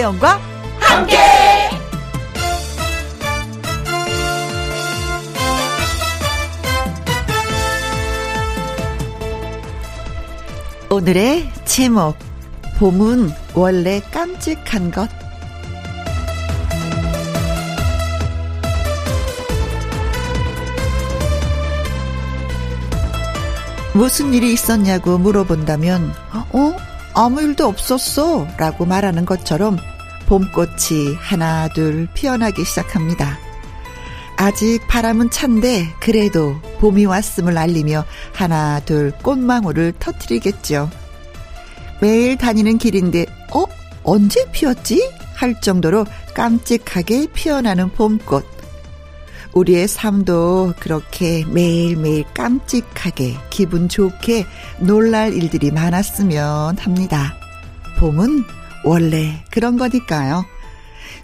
김태현과 함께. 오늘의 제목, 봄은 원래 깜찍한 것. 무슨 일이 있었냐고 물어본다면 아무 일도 없었어 라고 말하는 것처럼 봄꽃이 하나 둘 피어나기 시작합니다. 아직 바람은 찬데 그래도 봄이 왔음을 알리며 하나 둘 꽃망울을 터뜨리겠죠. 매일 다니는 길인데 언제 피었지? 할 정도로 깜찍하게 피어나는 봄꽃. 우리의 삶도 그렇게 매일매일 깜찍하게 기분 좋게 놀랄 일들이 많았으면 합니다. 봄은 원래 그런 거니까요.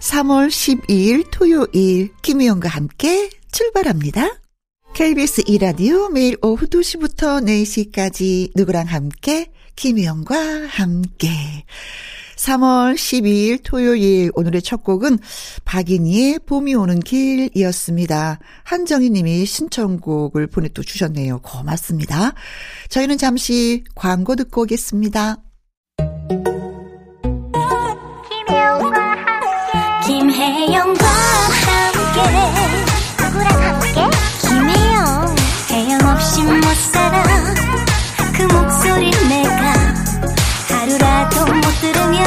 3월 12일 토요일 김희영과 함께 출발합니다. KBS 2라디오 매일 오후 2시부터 4시까지 누구랑 함께, 김희영과 함께. 3월 12일 토요일 오늘의 첫 곡은 박인희의 봄이 오는 길이었습니다. 한정희 님이 신청곡을 보내또 주셨네요. 고맙습니다. 저희는 잠시 광고 듣고 오겠습니다. 김혜영과 함께, 김혜영과 함께, 누구랑 함께, 김혜영. 혜영 없이 못 살아. 그 목소리 내가 하루라도 못 들으면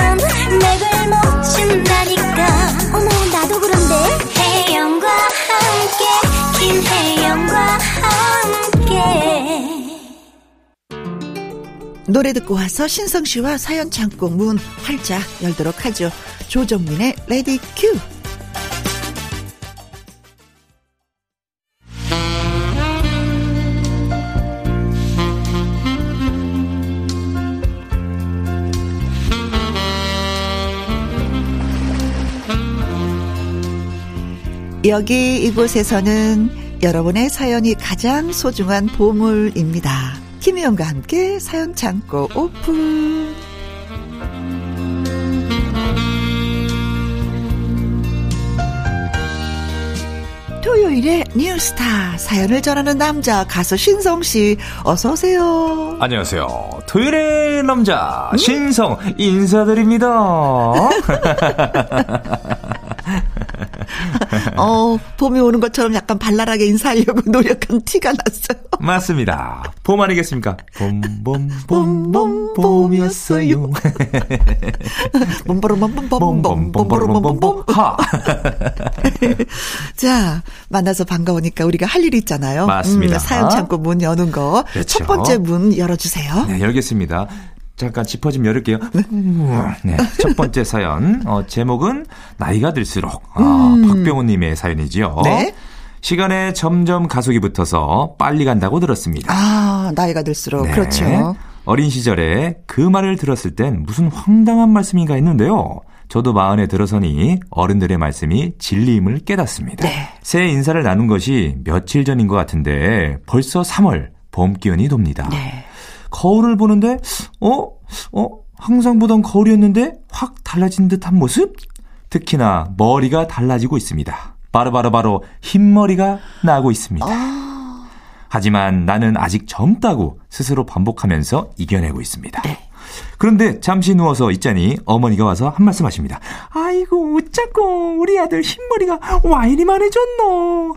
내 걸 멈춘다니까. 어머, 나도 그런데. 혜영과 함께, 김혜영과 함께. 노래 듣고 와서 신성씨와 사연 창고 문 활짝 열도록 하죠. 조정민의 레디 큐. 여기 이곳에서는 여러분의 사연이 가장 소중한 보물입니다. 김희영과 함께 사연 창고 오픈. 토요일에 뉴스타 사연을 전하는 남자, 가수 신성씨, 어서오세요. 안녕하세요. 토요일의 남자 신성 인사드립니다. 봄이 오는 것처럼 약간 발랄하게 인사하려고 노력한 티가 났어요. 맞습니다. 봄 아니겠습니까? 봄봄봄봄 봄이었어요. 봄봄봄봄봄봄봄봄봄봄봄. 하. 자, 만나서 반가우니까 우리가 할 일이 있잖아요. 맞습니다. 사연 창고 문 여는 거. 그렇죠. 첫 번째 문 열어주세요. 네, 열겠습니다. 잠깐 지퍼 좀 열을게요. 네, 첫 번째 사연. 제목은 나이가 들수록. 박병호님의 사연이지요. 네. 시간에 점점 가속이 붙어서 빨리 간다고 들었습니다. 아, 나이가 들수록. 네. 그렇죠. 어린 시절에 그 말을 들었을 땐 무슨 황당한 말씀인가 했는데요. 저도 마흔에 들어서니 어른들의 말씀이 진리임을 깨닫습니다. 네. 새해 인사를 나눈 것이 며칠 전인 것 같은데 벌써 3월 봄 기운이 돕니다. 네. 거울을 보는데 항상 보던 거울이었는데 확 달라진 듯한 모습? 특히나 머리가 달라지고 있습니다. 바로 흰머리가 나고 있습니다. 하지만 나는 아직 젊다고 스스로 반복하면서 이겨내고 있습니다. 네. 그런데 잠시 누워서 있자니 어머니가 와서 한 말씀 하십니다. 아이고, 어쩌고 우리 아들 흰머리가 와 이리 많아졌노.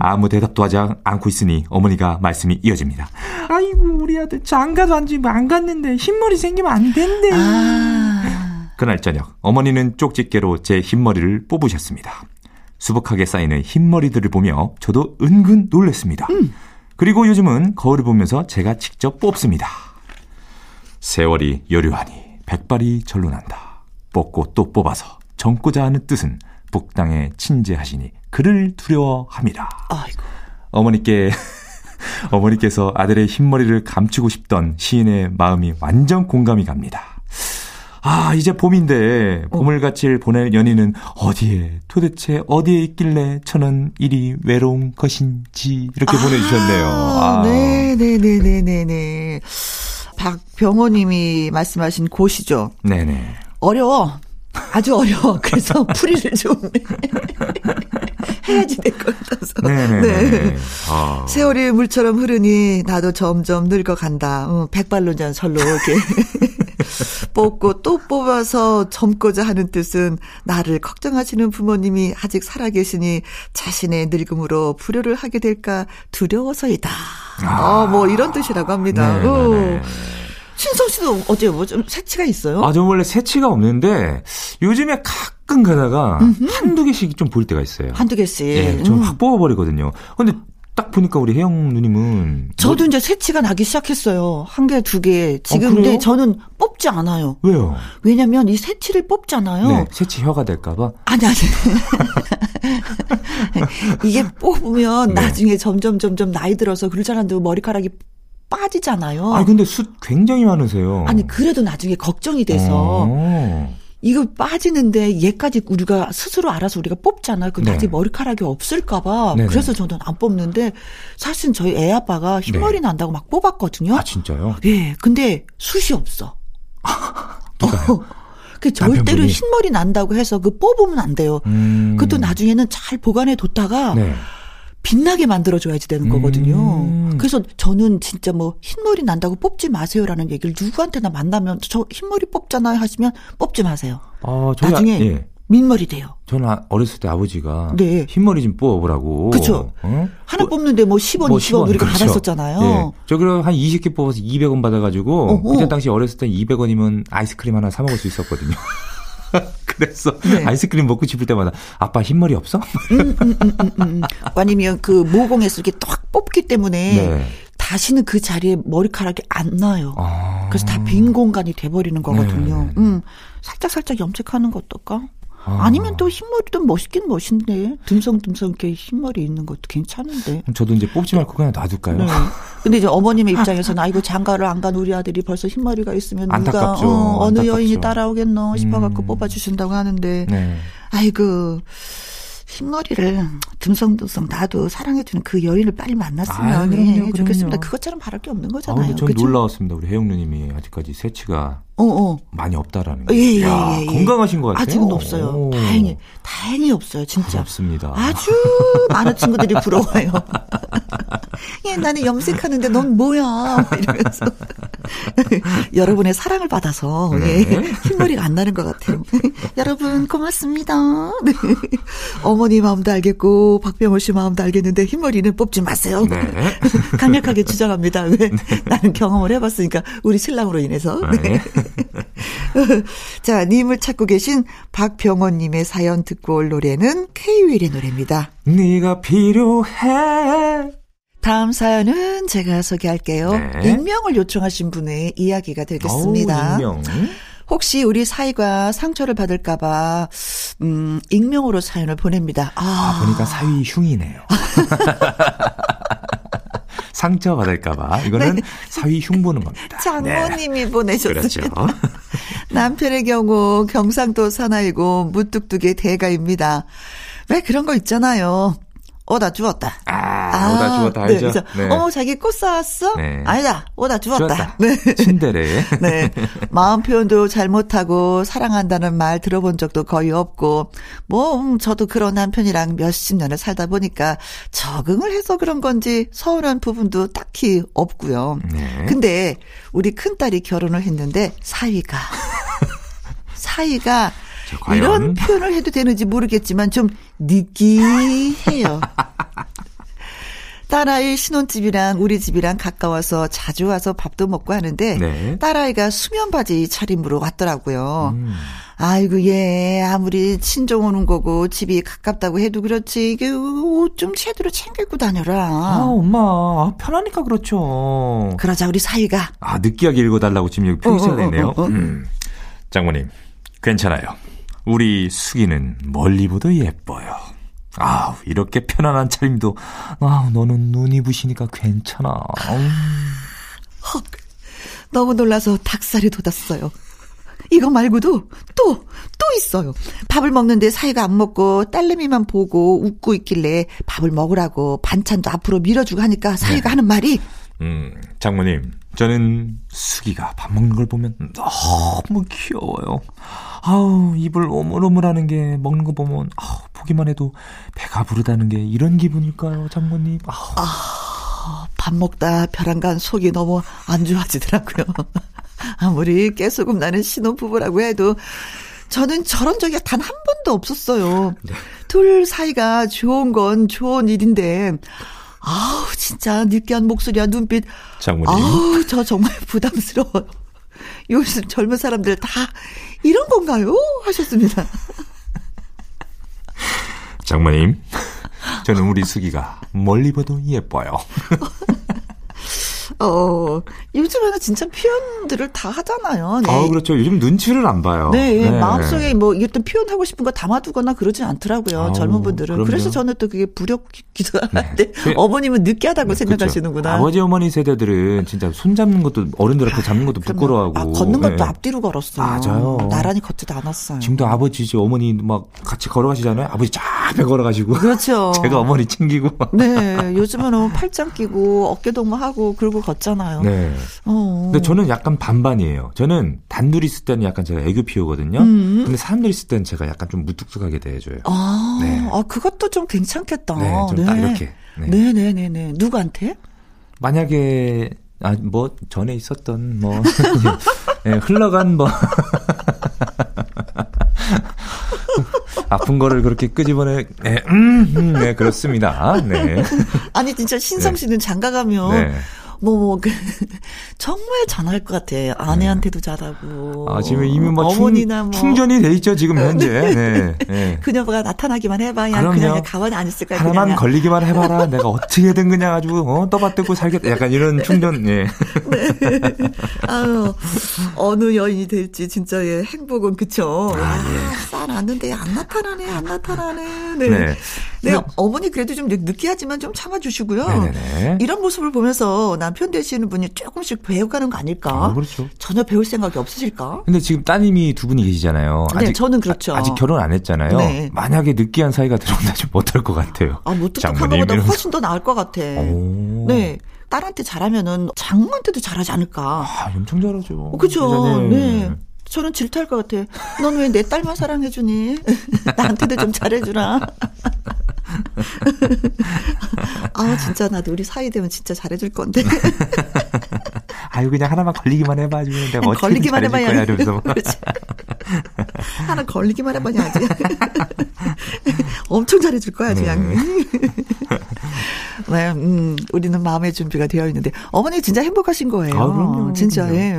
아무 대답도 하지 않고 있으니 어머니가 말씀이 이어집니다. 아이고, 우리 아들 장가도 안 갔는데 흰머리 생기면 안 된대. 그날 저녁 어머니는 쪽집게로 제 흰머리를 뽑으셨습니다. 수북하게 쌓이는 흰머리들을 보며 저도 은근 놀랐습니다. 그리고 요즘은 거울을 보면서 제가 직접 뽑습니다. 세월이 여류하니 백발이 절로 난다. 뽑고 또 뽑아서 젊고자 하는 뜻은 북당에 친재하시니 그를 두려워함이라. 아이고. 어머니께서 아들의 흰머리를 감추고 싶던 시인의 마음이 완전 공감이 갑니다. 아, 이제 봄인데 보물같이 보낼 연인은 어디에, 도대체 어디에 있길래 저는 이리 외로운 것인지. 이렇게 보내주셨네요. 네네네네네네. 박병호님이 말씀하신 곳이죠. 네네. 어려워. 아주 어려워. 그래서 풀이를 좀 해야지 될 것 같아서. 네. 아. 세월이 물처럼 흐르니 나도 점점 늙어간다. 백발로전 절로 이렇게 뽑고 또 뽑아서 젊고자 하는 뜻은 나를 걱정하시는 부모님이 아직 살아계시니 자신의 늙음으로 불효를 하게 될까 두려워서이다. 뭐 이런 뜻이라고 합니다. 신성 씨도 어째 뭐 좀 새치가 있어요? 아, 저는 원래 새치가 없는데 요즘에 가끔 가다가 한두 개씩 좀 볼 때가 있어요. 한두 개씩. 네, 저는 확 뽑아버리거든요. 근데 딱 보니까 우리 혜영 누님은. 저도 이제 새치가 나기 시작했어요. 한 개, 두 개. 지금 근데 저는 뽑지 않아요. 왜요? 왜냐면 이 새치를 뽑잖아요. 네, 새치 혀가 될까봐? 아니. 이게 뽑으면 나중에 점점 나이 들어서 그럴 줄 알았는데 머리카락이 빠지잖아요. 아, 근데 숱 굉장히 많으세요. 아니, 그래도 나중에 걱정이 돼서. 이거 빠지는데 얘까지 우리가 스스로 알아서 우리가 뽑잖아요. 그 나중에 머리카락이 없을까봐. 그래서 저는 안 뽑는데 사실은 저희 애 아빠가 흰머리 난다고 막 뽑았거든요. 아, 진짜요? 예. 근데 숱이 없어. 누가요? 그 절대로 흰머리 난다고 해서 그 뽑으면 안 돼요. 그것도 나중에는 잘 보관해 뒀다가. 빛나게 만들어줘야지 되는 거거든요. 그래서 저는 진짜 뭐 흰머리 난다고 뽑지 마세요라는 얘기를 누구한테나 만나면 저 흰머리 뽑잖아요 하시면 뽑지 마세요. 나중에 민머리 돼요. 저는 어렸을 때 아버지가 흰머리 좀 뽑아보라고. 그렇죠. 하나 뽑는데 뭐 10원, 20원 우리가 받았었잖아요. 저 그럼 한 20개 뽑아서 200원 받아가지고 그때 당시 어렸을 때 200원이면 아이스크림 하나 사 먹을 수 있었거든요. 그래서 아이스크림 먹고 싶을 때마다 아빠 흰머리 없어? 아니면 그 모공에서 이렇게 딱 뽑기 때문에 다시는 그 자리에 머리카락이 안 나요. 그래서 다 빈 공간이 돼버리는 거거든요. 살짝 염색하는 거 어떨까? 아니면 또 흰머리도 멋있긴 멋있네. 듬성듬성 이렇게 흰머리 있는 것도 괜찮은데. 저도 이제 뽑지 말고 그냥 놔둘까요? 근데 이제 어머님의 입장에서는 아이고 장가를 안 간 우리 아들이 벌써 흰머리가 있으면 안타깝죠. 누가 어느 여인이 따라오겠노 싶어갖고 뽑아주신다고 하는데 아이고 흰머리를 듬성듬성 나도 사랑해주는 그 여인을 빨리 만났으면 좋겠습니다. 그것처럼 바랄 게 없는 거잖아요. 전 놀라웠습니다. 우리 혜영 누님이 아직까지 새치가 많이 없다라는 거. 예. 건강하신 것 같아요. 아직은 없어요. 다행히 없어요. 진짜. 없습니다. 아주 많은 친구들이 부러워요. 예, 나는 염색하는데 넌 뭐야 이러면서. 여러분의 사랑을 받아서 흰머리가 안 나는 것 같아요. 여러분 고맙습니다. 네. 어머니 마음도 알겠고 박병호 씨 마음도 알겠는데 흰머리는 뽑지 마세요. 강력하게 주장합니다. 나는 경험을 해봤으니까 우리 신랑으로 인해서. 자, 님을 찾고 계신 박병호님의 사연 듣고 올 노래는 K-Will의 노래입니다. 네가 필요해. 다음 사연은 제가 소개할게요. 익명을 요청하신 분의 이야기가 되겠습니다. 익명. 혹시 우리 사위가 상처를 받을까 봐 익명으로 사연을 보냅니다. 아, 보니까 사위 흉이네요. 상처 받을까봐 이거는 사위 흉보는 겁니다. 장모님이 보내셨습니다. 그렇죠. 남편의 경우 경상도 사나이고 무뚝뚝의 대가입니다. 왜 그런 거 있잖아요. 오다 주웠다. 오다 주웠다 알죠? 어머 자기 꽃 쌓았어? 아니다. 오다 주웠다. 친데레. 마음 표현도 잘못하고 사랑한다는 말 들어본 적도 거의 없고 뭐 저도 그런 남편이랑 몇십 년을 살다 보니까 적응을 해서 그런 건지 서운한 부분도 딱히 없고요. 근데 우리 큰딸이 결혼을 했는데 사위가 이런 표현을 해도 되는지 모르겠지만 좀 느끼해요. 딸아이 신혼집이랑 우리 집이랑 가까워서 자주 와서 밥도 먹고 하는데 딸아이가 수면바지 차림으로 왔더라고요. 아이고 얘 아무리 친정 오는 거고 집이 가깝다고 해도 그렇지 이게 옷 좀 제대로 챙기고 다녀라. 아 엄마 편하니까 그렇죠. 그러자 우리 사위가 느끼하게 읽어달라고 지금 여기 표기 써야 되네요. 장모님 괜찮아요. 우리 숙이는 멀리 보도 예뻐요. 아우 이렇게 편안한 차림도 아우 너는 눈이 부시니까 괜찮아. 헉 너무 놀라서 닭살이 돋았어요. 이거 말고도 또 있어요. 밥을 먹는데 사이가 안 먹고 딸내미만 보고 웃고 있길래 밥을 먹으라고 반찬도 앞으로 밀어주고 하니까 사이가 하는 말이 장모님, 저는 수기가 밥 먹는 걸 보면 너무 귀여워요. 아우, 입을 오물오물하는 게 먹는 거 보면 아우, 보기만 해도 배가 부르다는 게 이런 기분일까요, 장모님? 아우. 아, 밥 먹다 벼랑간 속이 너무 안 좋아지더라고요. 아무리 깨소금 나는 신혼부부라고 해도 저는 저런 적이 단 한 번도 없었어요. 네. 둘 사이가 좋은 건 좋은 일인데 아우 진짜 느끼한 목소리와 눈빛 장모님. 아우 저 정말 부담스러워요. 요즘 젊은 사람들 다 이런 건가요? 하셨습니다. 장모님, 저는 우리 수기가 멀리 봐도 예뻐요. 요즘에는 진짜 표현들을 다 하잖아요. 네. 아, 그렇죠. 요즘 눈치를 안 봐요. 네. 마음속에 뭐 이것도 표현하고 싶은 거 담아두거나 그러진 않더라고요. 아우, 젊은 분들은. 그럼요. 그래서 저는 또 그게 부럽기도 하는데 네. 어머님은 느끼하다고 네, 생각하시는구나. 그렇죠. 아버지 어머니 세대들은 진짜 손 잡는 것도 어른들 앞에 잡는 것도 부끄러워하고. 아, 걷는 것도 네. 앞뒤로 걸었어요. 맞아요. 나란히 걷지도 않았어요. 지금도 아버지지 어머니 막 같이 걸어가시잖아요. 아버지 쫙 앞에 걸어가시고. 그렇죠. 제가 어머니 챙기고. 네. 요즘에는 팔짱 끼고 어깨동무하고 그리고 걷잖아요. 네. 근데 저는 약간 반반이에요. 저는 단둘이 있을 때는 약간 제가 애교 피우거든요. 근데 사람들이 있을 때는 제가 약간 좀 무뚝뚝하게 대해줘요. 아, 네. 아 그것도 좀 괜찮겠다. 네, 좀 딱 네. 이렇게. 네네네네. 네, 네, 네. 누구한테? 만약에 아 뭐 전에 있었던 뭐 네, 흘러간 뭐. 아픈 거를 그렇게 끄집어내, 네, 네, 그렇습니다. 네. 아니, 진짜 신성 씨는 네. 장가 가면, 네. 정말 잘할 것 같아. 아내한테도 잘하고. 아, 지금 이미 뭐, 어머니나 뭐. 충전이 돼 있죠, 지금 현재. 네. 네. 네. 그녀가 나타나기만 해봐야 그럼요. 그냥 가만히 안 있을 거야. 하나만 그냥. 걸리기만 해봐라. 내가 어떻게든 그냥 아주, 떠받들고 살겠다. 약간 이런 충전, 예. 네. 아유, 어느 여인이 될지, 진짜, 예, 행복은, 그쵸. 아, 예. 아, 나는데 안 나타나네, 안 나타나네. 네. 네. 네, 어머니 그래도 좀 느끼하지만 좀 참아주시고요. 네네네. 이런 모습을 보면서 남편 되시는 분이 조금씩 배워가는 거 아닐까? 아, 그렇죠. 전혀 배울 생각이 없으실까? 근데 지금 따님이 두 분이 계시잖아요. 네, 아직, 저는 그렇죠. 아직 결혼 안 했잖아요. 네. 만약에 느끼한 사이가 들어온다 좀 못할 것 같아요. 아, 못 뚝뚝한 것보다 훨씬 더 나을 것 같아. 오. 네. 딸한테 잘하면은 장모한테도 잘하지 않을까? 아, 엄청 잘하죠. 그렇죠. 네. 저는 질투할 것 같아. 넌 왜 내 딸만 사랑해주니? 나한테도 좀 잘해주라. 아, 진짜, 나도 우리 사이 되면 진짜 잘해줄 건데. 아유, 그냥 하나만 걸리기만 해봐. 내가 걸리기만 해봐야 돼. 하나 걸리기만 해봐야지. 엄청 잘해줄 거야, 그냥. 네, 우리는 마음의 준비가 되어 있는데. 어머니 진짜 행복하신 거예요. 아, 그럼요. 진짜, 예.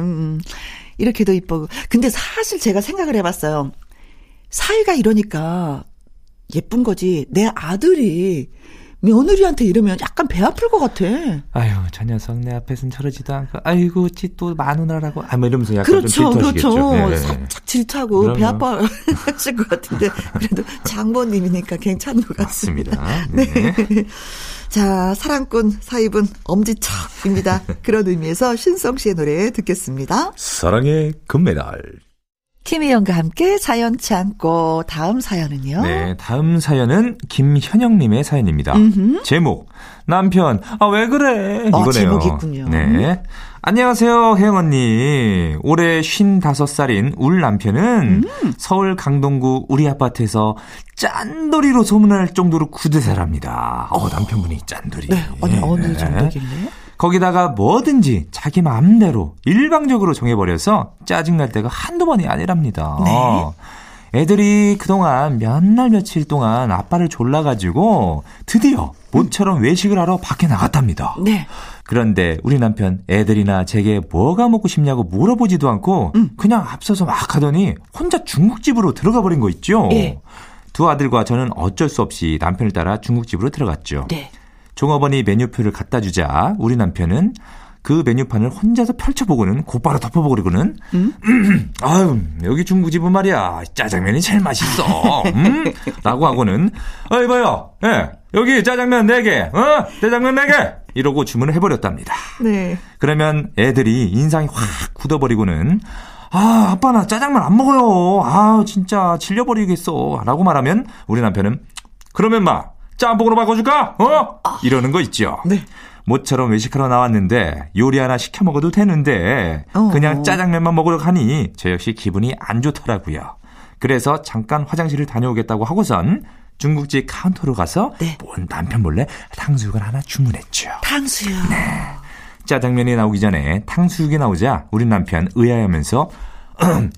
이렇게도 이뻐. 근데 사실 제가 생각을 해봤어요. 사이가 이러니까 예쁜 거지. 내 아들이 며느리한테 이러면 약간 배 아플 것 같아. 아유, 저 녀석 내 앞에서는 저러지도 않고, 아이고, 어찌 또 마누라라고. 아, 뭐 이러면서 약간 그렇죠, 좀 질투하시겠죠. 그렇죠. 네. 살짝 질투하고 그러면. 배 아파하실 것 같은데 그래도 장모님이니까 괜찮은 것 같습니다. 맞습니다. 네. 네. 자, 사랑꾼 사입은 엄지척입니다. 그런 의미에서 신성 씨의 노래 듣겠습니다. 사랑의 금메달. 김희영과 함께 사연 참고 다음 사연은요? 네, 다음 사연은 김현영님의 사연입니다. 제목, 남편, 아, 왜 그래? 이거네요. 제목이 있군요. 네. 안녕하세요, 혜영 언니. 올해 55살인 울 남편은 서울 강동구 우리 아파트에서 짠돌이로 소문날 정도로 구대사랍니다. 남편분이 짠돌이. 네, 아니, 어느 정도겠네. 거기다가 뭐든지 자기 마음대로 일방적으로 정해버려서 짜증날 때가 한두 번이 아니랍니다. 네. 애들이 그동안 몇 날 며칠 동안 아빠를 졸라가지고 드디어 모처럼 외식을 하러 밖에 나갔답니다. 네. 그런데 우리 남편 애들이나 제게 뭐가 먹고 싶냐고 물어보지도 않고 그냥 앞서서 막 하더니 혼자 중국집으로 들어가 버린 거 있죠. 네. 두 아들과 저는 어쩔 수 없이 남편을 따라 중국집으로 들어갔죠. 네. 종업원이 메뉴표를 갖다 주자 우리 남편은 그 메뉴판을 혼자서 펼쳐보고는 곧바로 덮어버리고는 아유 여기 중국집은 말이야 짜장면이 제일 맛있어 라고 하고는 이봐요 예, 여기 짜장면 4개 짜장면 4개 이러고 주문을 해버렸답니다. 네. 그러면 애들이 인상이 확 굳어버리고는 아 아빠 나 짜장면 안 먹어요 아 진짜 질려버리겠어 라고 말하면 우리 남편은 그러면 마 짬뽕으로 바꿔줄까? 이러는 거 있죠. 네. 모처럼 외식하러 나왔는데 요리 하나 시켜 먹어도 되는데 그냥 짜장면만 먹으러 가니 저 역시 기분이 안 좋더라고요. 그래서 잠깐 화장실을 다녀오겠다고 하고선 중국집 카운터로 가서 본 남편 몰래 탕수육을 하나 주문했죠. 탕수육. 네. 짜장면이 나오기 전에 탕수육이 나오자 우리 남편 의아해하면서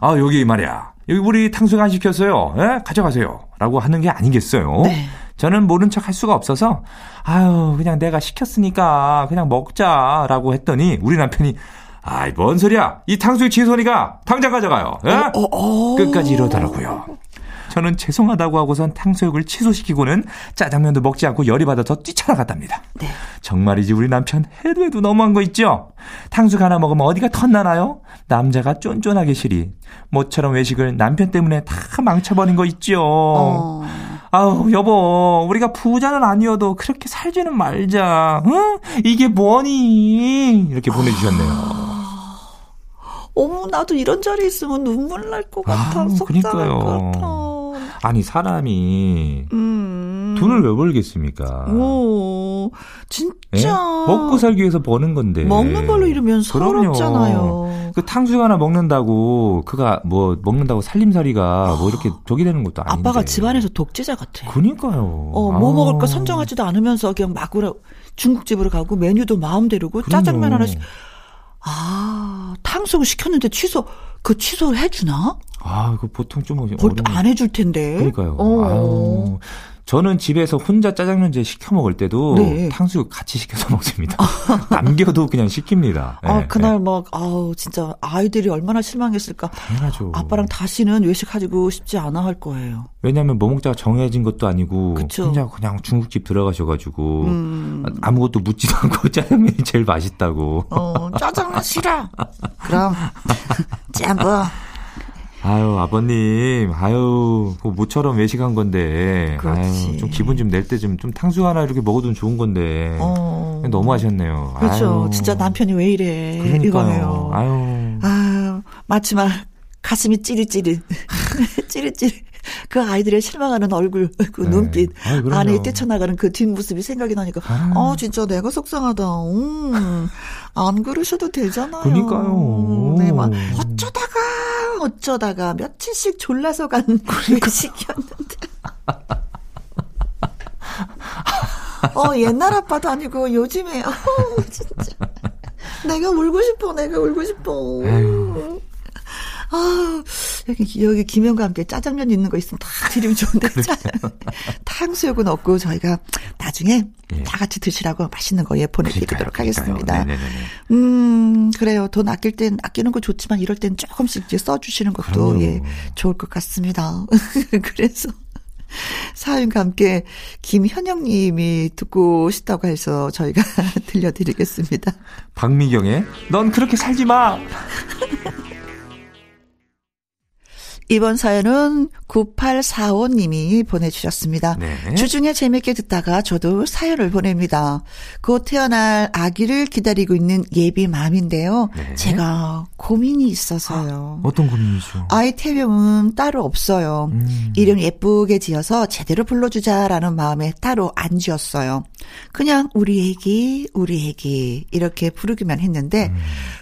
아 여기 말이야. 여기 우리 탕수육 안 시켰어요. 예? 가져가세요. 라고 하는 게 아니겠어요. 네. 저는 모른 척 할 수가 없어서 아유 그냥 내가 시켰으니까 그냥 먹자라고 했더니 우리 남편이 아이 뭔 소리야. 이 탕수육 지선이가 당장 가져가요. 예? 끝까지 이러더라고요. 저는 죄송하다고 하고선 탕수육을 취소시키고는 짜장면도 먹지 않고 열이 받아서 뛰쳐나갔답니다. 네. 정말이지 우리 남편 해도 해도 너무한 거 있죠? 탕수육 하나 먹으면 어디가 덧나나요? 남자가 쫀쫀하게 시리. 모처럼 외식을 남편 때문에 다 망쳐버린 거 있죠. 아우 여보 우리가 부자는 아니어도 그렇게 살지는 말자. 응? 이게 뭐니? 이렇게 보내주셨네요. 어머 나도 이런 자리에 있으면 눈물 날 것 같아. 속상할 것 같아. 아니 사람이 돈을 왜 벌겠습니까? 오, 진짜 예? 먹고 살기 위해서 버는 건데 먹는 걸로 이러면 서럽잖아요. 그 탕수육 하나 먹는다고 그가 뭐 먹는다고 살림살이가 뭐 이렇게 독이 되는 것도 아닌데 아빠가 집안에서 독재자 같아. 그러니까요. 뭐 먹을까 선정하지도 않으면서 그냥 마구라 중국집으로 가고 메뉴도 마음대로고 그럼요. 짜장면 하나씩. 탕수육을 시켰는데 취소를 해주나? 아, 이거 보통 좀 안 해줄 텐데. 그러니까요. 아유. 저는 집에서 혼자 짜장면제 시켜 먹을 때도 네. 탕수육 같이 시켜서 먹습니다. 남겨도 그냥 시킵니다. 네. 그날 진짜 아이들이 얼마나 실망했을까. 당연하죠. 아빠랑 다시는 외식하고 싶지 않아 할 거예요. 왜냐하면 뭐 먹자가 정해진 것도 아니고 그쵸. 혼자 그냥 중국집 들어가셔가지고 아무것도 묻지도 않고 짜장면이 제일 맛있다고. 짜장면 싫어. 그럼 짬뽕. 아유 아버님 아유 모처럼 외식한 건데 아유, 좀 기분 좀 낼 때 좀 탕수육 하나 이렇게 먹어도 좋은 건데 너무 하셨네요. 그렇죠. 아유. 진짜 남편이 왜 이래 그러니까요. 이거네요. 아유 마치마 가슴이 찌릿찌릿 찌릿찌릿 그 아이들의 실망하는 얼굴 그 네. 눈빛 아유, 안에 뛰쳐나가는 그 뒷모습이 생각이 나니까 진짜 내가 속상하다. 안 그러셔도 되잖아요. 그러니까요. 네, 어쩌다가 며칠씩 졸라서 간 외식이었는데 옛날 아빠도 아니고 요즘에 진짜 내가 울고 싶어. 에휴. 여기 김영과 함께 짜장면 있는 거 있으면 다 드리면 좋은데 탕수육은 없고 저희가 나중에 다 같이 드시라고 맛있는 거 보내드리도록 하겠습니다. 그래요. 돈 아낄 땐 아끼는 거 좋지만 이럴 땐 조금씩 이제 써주시는 것도 좋을 것 같습니다. 그래서 사연과 함께 김현영님이 듣고 싶다고 해서 저희가 들려드리겠습니다. 박미경의 넌 그렇게 살지 마. 이번 사연은 9845님이 보내주셨습니다. 네. 주중에 재밌게 듣다가 저도 사연을 보냅니다. 곧 태어날 아기를 기다리고 있는 예비맘인데요. 네. 제가 고민이 있어서요. 어떤 고민이죠? 아이 태명은 따로 없어요. 이름 예쁘게 지어서 제대로 불러주자라는 마음에 따로 안 지었어요. 그냥 우리 애기 이렇게 부르기만 했는데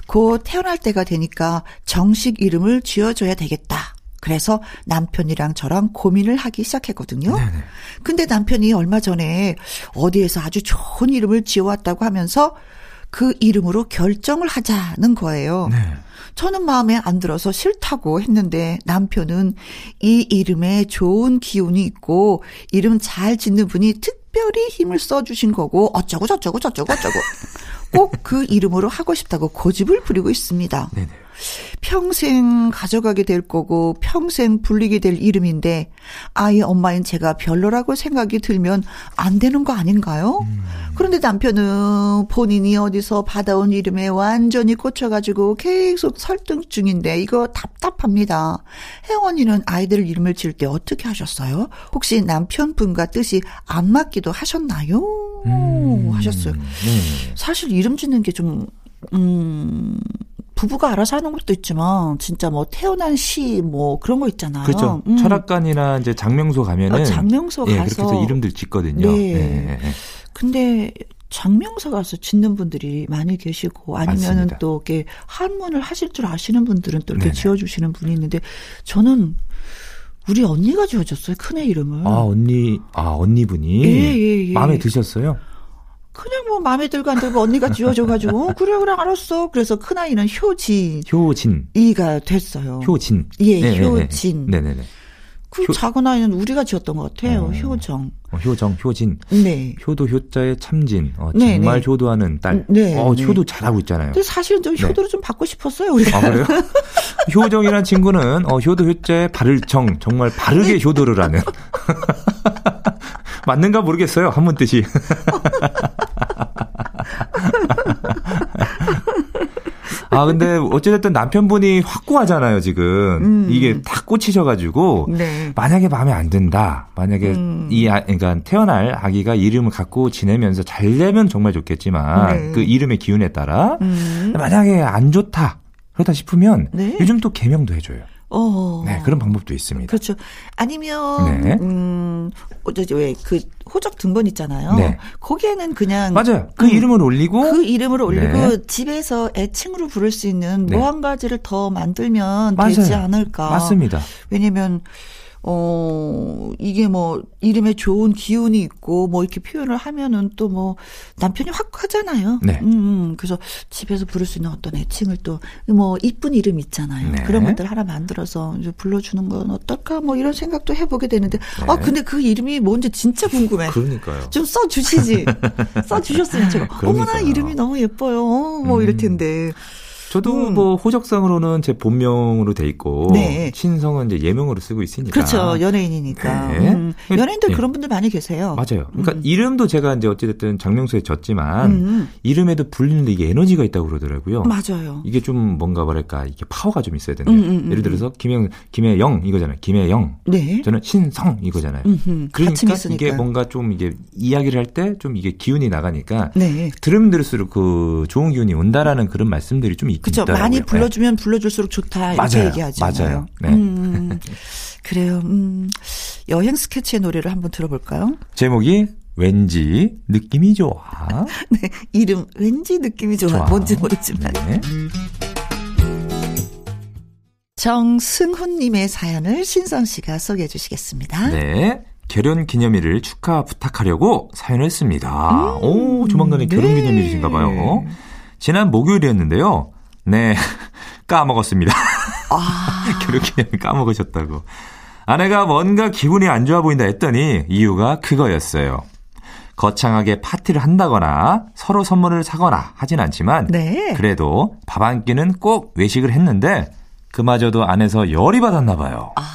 곧 태어날 때가 되니까 정식 이름을 지어줘야 되겠다. 그래서 남편이랑 저랑 고민을 하기 시작했거든요. 네네. 근데 남편이 얼마 전에 어디에서 아주 좋은 이름을 지어왔다고 하면서 그 이름으로 결정을 하자는 거예요. 네. 저는 마음에 안 들어서 싫다고 했는데 남편은 이 이름에 좋은 기운이 있고 이름 잘 짓는 분이 특별히 힘을 써주신 거고 어쩌고 꼭 그 이름으로 하고 싶다고 고집을 부리고 있습니다. 네네. 평생 가져가게 될 거고 평생 불리게 될 이름인데 아이 엄마인 제가 별로라고 생각이 들면 안 되는 거 아닌가요? 그런데 남편은 본인이 어디서 받아온 이름에 완전히 꽂혀가지고 계속 설득 중인데 이거 답답합니다. 혜원이는 아이들 이름을 지을 때 어떻게 하셨어요? 혹시 남편분과 뜻이 안 맞기도 하셨나요? 하셨어요. 사실 이름 짓는 게 좀 부부가 알아서 하는 것도 있지만 진짜 뭐 태어난 시 뭐 그런 거 있잖아요. 그렇죠. 철학관이나 이제 장명소 가면은 장명소 가서 그렇게 해서 이름들 짓거든요. 네. 근데 장명사 가서 짓는 분들이 많이 계시고 아니면은 또 이렇게 한문을 하실 줄 아시는 분들은 또 이렇게 네네. 지어주시는 분이 있는데 저는 우리 언니가 지어줬어요. 큰애 이름을. 아, 언니, 아, 언니분이? 예. 마음에 드셨어요? 그냥 뭐 마음에 들고 안 들고 언니가 지어줘가지고, 그래, 알았어. 그래서 큰아이는 효진. 효진. 이가 됐어요. 효진. 예, 네네네. 효진. 네네네. 그 작은아이는 우리가 지었던 것 같아요. 효정. 효진. 네. 효도 효자에 참진. 정말 효도하는 딸. 네. 효도 잘하고 있잖아요. 근데 사실은 좀 효도를 좀 받고 싶었어요, 우리가. 아, 그래요? 효정이라는 친구는 효도 효자에 바를 정. 정말 바르게 네. 효도를 하는. 맞는가 모르겠어요. 한문 뜻이. 아, 근데 어찌됐든 남편분이 확고하잖아요, 지금. 이게 다 꽂히셔가지고. 네. 만약에 마음에 안 든다. 만약에 그러니까 태어날 아기가 이름을 갖고 지내면서 잘 되면 정말 좋겠지만. 네. 그 이름의 기운에 따라. 만약에 안 좋다. 그렇다 싶으면. 네. 요즘 또 개명도 해줘요. 네, 그런 방법도 있습니다. 그렇죠. 아니면, 네. 왜, 그, 호적 등본 있잖아요. 네. 거기에는 그냥. 맞아요. 그 이름을 올리고. 네. 집에서 애칭으로 부를 수 있는 네. 뭐 한 가지를 더 만들면 맞아요. 되지 않을까. 맞습니다. 왜냐면, 이게 뭐, 이름에 좋은 기운이 있고, 뭐, 이렇게 표현을 하면은 또 뭐, 남편이 확 하잖아요. 네. 그래서 집에서 부를 수 있는 어떤 애칭을 또, 뭐, 이쁜 이름 있잖아요. 네. 그런 것들 하나 만들어서 이제 불러주는 건 어떨까? 뭐, 이런 생각도 해보게 되는데, 네. 아, 근데 그 이름이 뭔지 진짜 궁금해. 그러니까요. 좀 써주시지. 써주셨으면 제가, 어머나, 이름이 너무 예뻐요. 뭐, 이럴 텐데. 저도 뭐 호적상으로는 제 본명으로 돼 있고 네. 신성은 이제 예명으로 쓰고 있으니까 그렇죠 연예인이니까 네. 연예인들 네. 그런 분들 많이 계세요. 맞아요. 그러니까 이름도 제가 이제 어찌됐든 장명수에 졌지만 이름에도 불리는데 이게 에너지가 있다고 그러더라고요. 맞아요. 이게 좀 뭔가 뭐랄까 이게 파워가 좀 있어야 되는 예를 들어서 김혜영 이거잖아요. 김혜영. 네. 저는 신성 이거잖아요. 그러니까 이게 뭔가 좀 이게 이야기를 할 때 좀 이게 기운이 나가니까 네. 들으면 들을수록 그 좋은 기운이 온다라는 그런 말씀들이 좀. 그렇죠. 많이 불러주면 네. 불러줄수록 좋다 이렇게 얘기하죠. 맞아요. 네. 그래요. 여행 스케치의 노래를 한번 들어볼까요? 제목이 왠지 느낌이 좋아. 네, 이름 왠지 느낌이 좋아. 뭔지 모르지만. 네. 정승훈님의 사연을 신성 씨가 소개해 주시겠습니다. 네. 결혼기념일을 축하 부탁하려고 사연을 씁니다. 오, 조만간에 결혼기념일이신가 봐요. 지난 목요일이었는데요. 네, 까먹었습니다. 아. 결혼기념일 까먹으셨다고. 아내가 뭔가 기분이 안 좋아 보인다 했더니 이유가 그거였어요. 거창하게 파티를 한다거나 서로 선물을 사거나 하진 않지만 네. 그래도 밥 한 끼는 꼭 외식을 했는데 그마저도 안에서 열이 받았나 봐요. 아.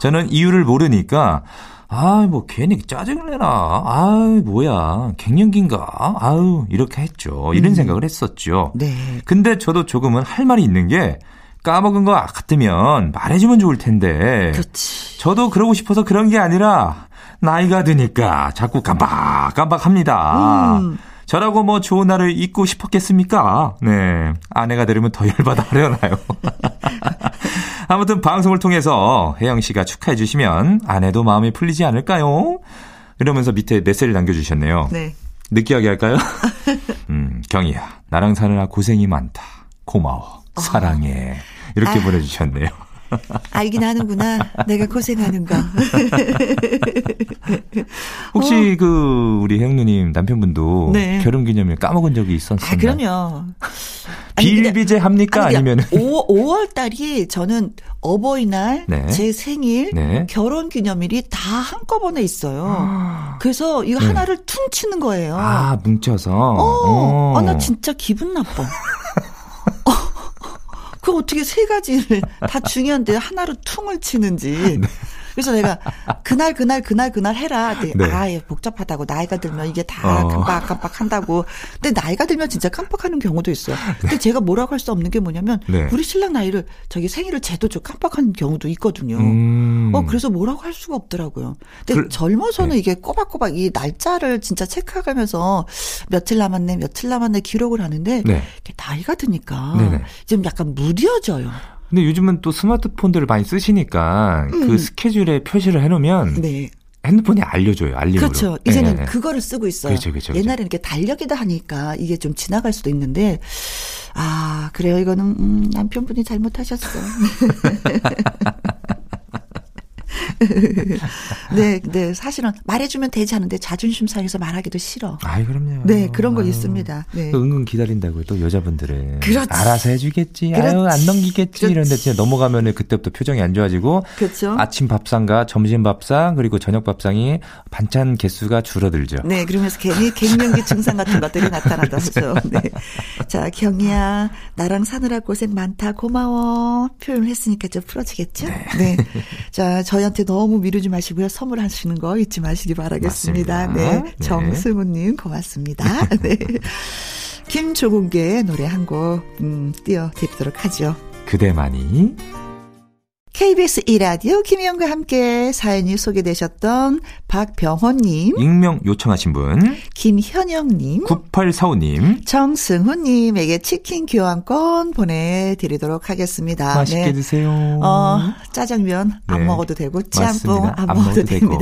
저는 이유를 모르니까 아, 뭐 괜히 짜증내나. 아, 뭐야. 갱년기인가. 아유, 이렇게 했죠. 이런 생각을 했었죠. 네. 근데 저도 조금은 할 말이 있는 게 까먹은 거 같으면 말해주면 좋을 텐데. 그렇지. 저도 그러고 싶어서 그런 게 아니라 나이가 드니까 자꾸 깜박깜박합니다. 저라고 뭐 좋은 날을 잊고 싶었겠습니까? 네. 아내가 들으면 더 열받아 하려나요? 아무튼 방송을 통해서 혜영 씨가 축하해 주시면 아내도 마음이 풀리지 않을까요? 이러면서 밑에 메시지를 남겨주셨네요. 네. 느끼하게 할까요? 경희야, 나랑 사느라 고생이 많다. 고마워. 사랑해. 이렇게 보내주셨네요. 알긴 하는구나. 내가 고생하는 거. 혹시 그 우리 혜영 누님 남편분도 네. 결혼기념일 까먹은 적이 있었나요? 아, 그럼요. 비일비재 합니까? 아니면 5월 달이 저는 어버이날, 네. 제 생일, 네. 결혼기념일이 다 한꺼번에 있어요. 아, 그래서 이거 네. 하나를 퉁치는 거예요. 아, 뭉쳐서. 아, 나 진짜 기분 나빠. 그 어떻게 세 가지를 다 중요한데 하나로 퉁을 치는지. 네. 그래서 내가 그날 해라. 네. 아, 예, 복잡하다고. 나이가 들면 이게 다 깜빡깜빡 한다고. 근데 나이가 들면 진짜 깜빡하는 경우도 있어요. 근데 네. 제가 뭐라고 할 수 없는 게 뭐냐면 네. 우리 신랑 나이를 저기 생일을 재도 좀 깜빡하는 경우도 있거든요. 그래서 뭐라고 할 수가 없더라고요. 근데 젊어서는 네. 이게 꼬박꼬박 이 날짜를 진짜 체크하면서 며칠 남았네 기록을 하는데 네. 나이가 드니까 네네. 좀 약간 무뎌져요. 근데 요즘은 또 스마트폰들을 많이 쓰시니까 그 스케줄에 표시를 해놓으면 네. 핸드폰이 알려줘요. 알림으로. 그렇죠. 이제는 예, 그거를 쓰고 있어요. 그렇죠, 그렇죠, 그렇죠. 옛날에는 이렇게 달력이다 하니까 이게 좀 지나갈 수도 있는데 아 그래요. 이거는 남편분이 잘못하셨어. 네, 네. 사실은 말해주면 되지 않은데 자존심 상해서 말하기도 싫어. 아, 그럼요. 네, 그런 거 있습니다. 네. 또 은근 기다린다고요. 또 여자분들은. 그렇지. 알아서 해주겠지. 그렇지. 아유, 안 넘기겠지. 이런데 진짜 넘어가면은 그때부터 표정이 안 좋아지고. 그렇죠. 아침 밥상과 점심 밥상 그리고 저녁 밥상이 반찬 개수가 줄어들죠. 네, 그러면서 괜히 갱년기 증상 같은 것들이 나타나다 하죠. 네. 자, 경희야, 나랑 사느라 고생 많다. 고마워. 표현을 했으니까 좀 풀어지겠죠. 네. 네. 자, 저희한테 너무 미루지 마시고요. 선물하시는 거 잊지 마시기 바라겠습니다. 맞습니다. 네, 정승우님 고맙습니다. 네. 김조공개의 노래 한 곡 띄워드리도록 하죠. 그대만이. KBS 1라디오 김희영과 함께 사연이 소개되셨던 박병호님, 익명 요청하신 분 김현영님, 9845님, 정승훈님에게 치킨 교환권 보내드리도록 하겠습니다. 맛있게 네. 드세요. 짜장면 안 네. 먹어도 되고 짬뽕 맞습니다. 안 먹어도 되고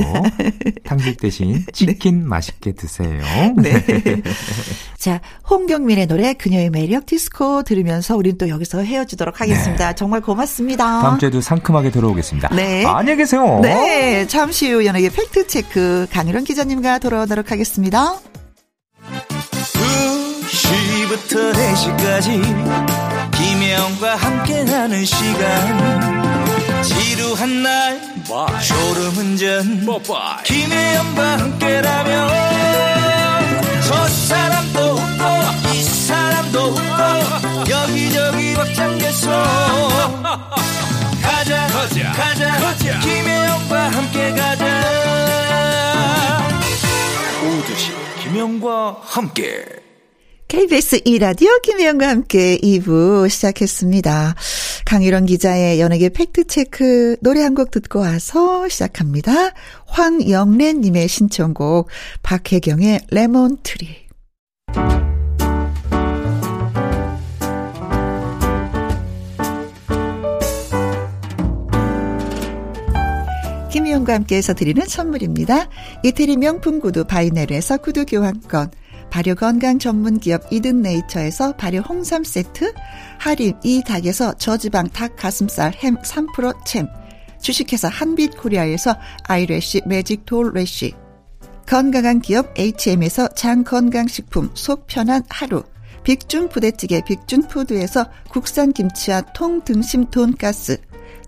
탕수육 대신 치킨 네. 맛있게 드세요. 네. 자, 홍경민의 노래 그녀의 매력 디스코 들으면서 우린 또 여기서 헤어지도록 하겠습니다. 네. 정말 고맙습니다. 다음 주에도 상큼하게 돌아오겠습니다. 네. 안녕히 계세요. 네. 잠시 후 연예계 팩트체크 강일원 기자님과 돌아오도록 하겠습니다. 2시부터 4시까지 김혜영과 함께하는 시간 지루한 날 졸음운전 김혜영과 함께라면 저 사람도 웃고 이 사람도 웃고 여기저기 벅장개소 가자, 가자, 가자. 김혜영과 함께 가자. 오두시 김혜영과 함께. KBS 2라디오 김혜영과 함께 2부 시작했습니다. 강유론 기자의 연예계 팩트체크 노래 한 곡 듣고 와서 시작합니다. 황영래님의 신청곡 박혜경의 레몬트리. 김희영과 함께해서 드리는 선물입니다. 이태리 명품 구두 바이네르에서 구두 교환권, 발효건강 전문기업 이든네이처에서 발효 홍삼 세트, 할인 이 닭에서 저지방 닭 가슴살 햄 3% 챔, 주식회사 한빛코리아에서 아이래쉬 매직 돌래쉬, 건강한 기업 HM에서 장건강식품 속 편한 하루, 빅준 부대찌개 빅준푸드에서 국산 김치와 통등심 돈가스,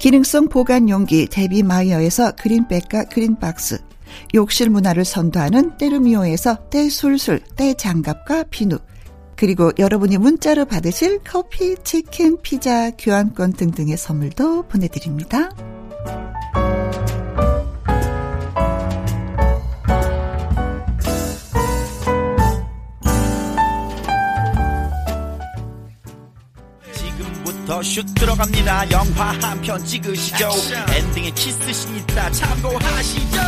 기능성 보관용기 데비마이어에서 그린백과 그린박스, 욕실 문화를 선도하는 때르미오에서 때술술, 때장갑과 비누, 그리고 여러분이 문자로 받으실 커피, 치킨, 피자, 교환권 등등의 선물도 보내드립니다. 슛 들어갑니다. 영화 한 편 찍으시죠. 엔딩에 키스신 있다 참고하시죠.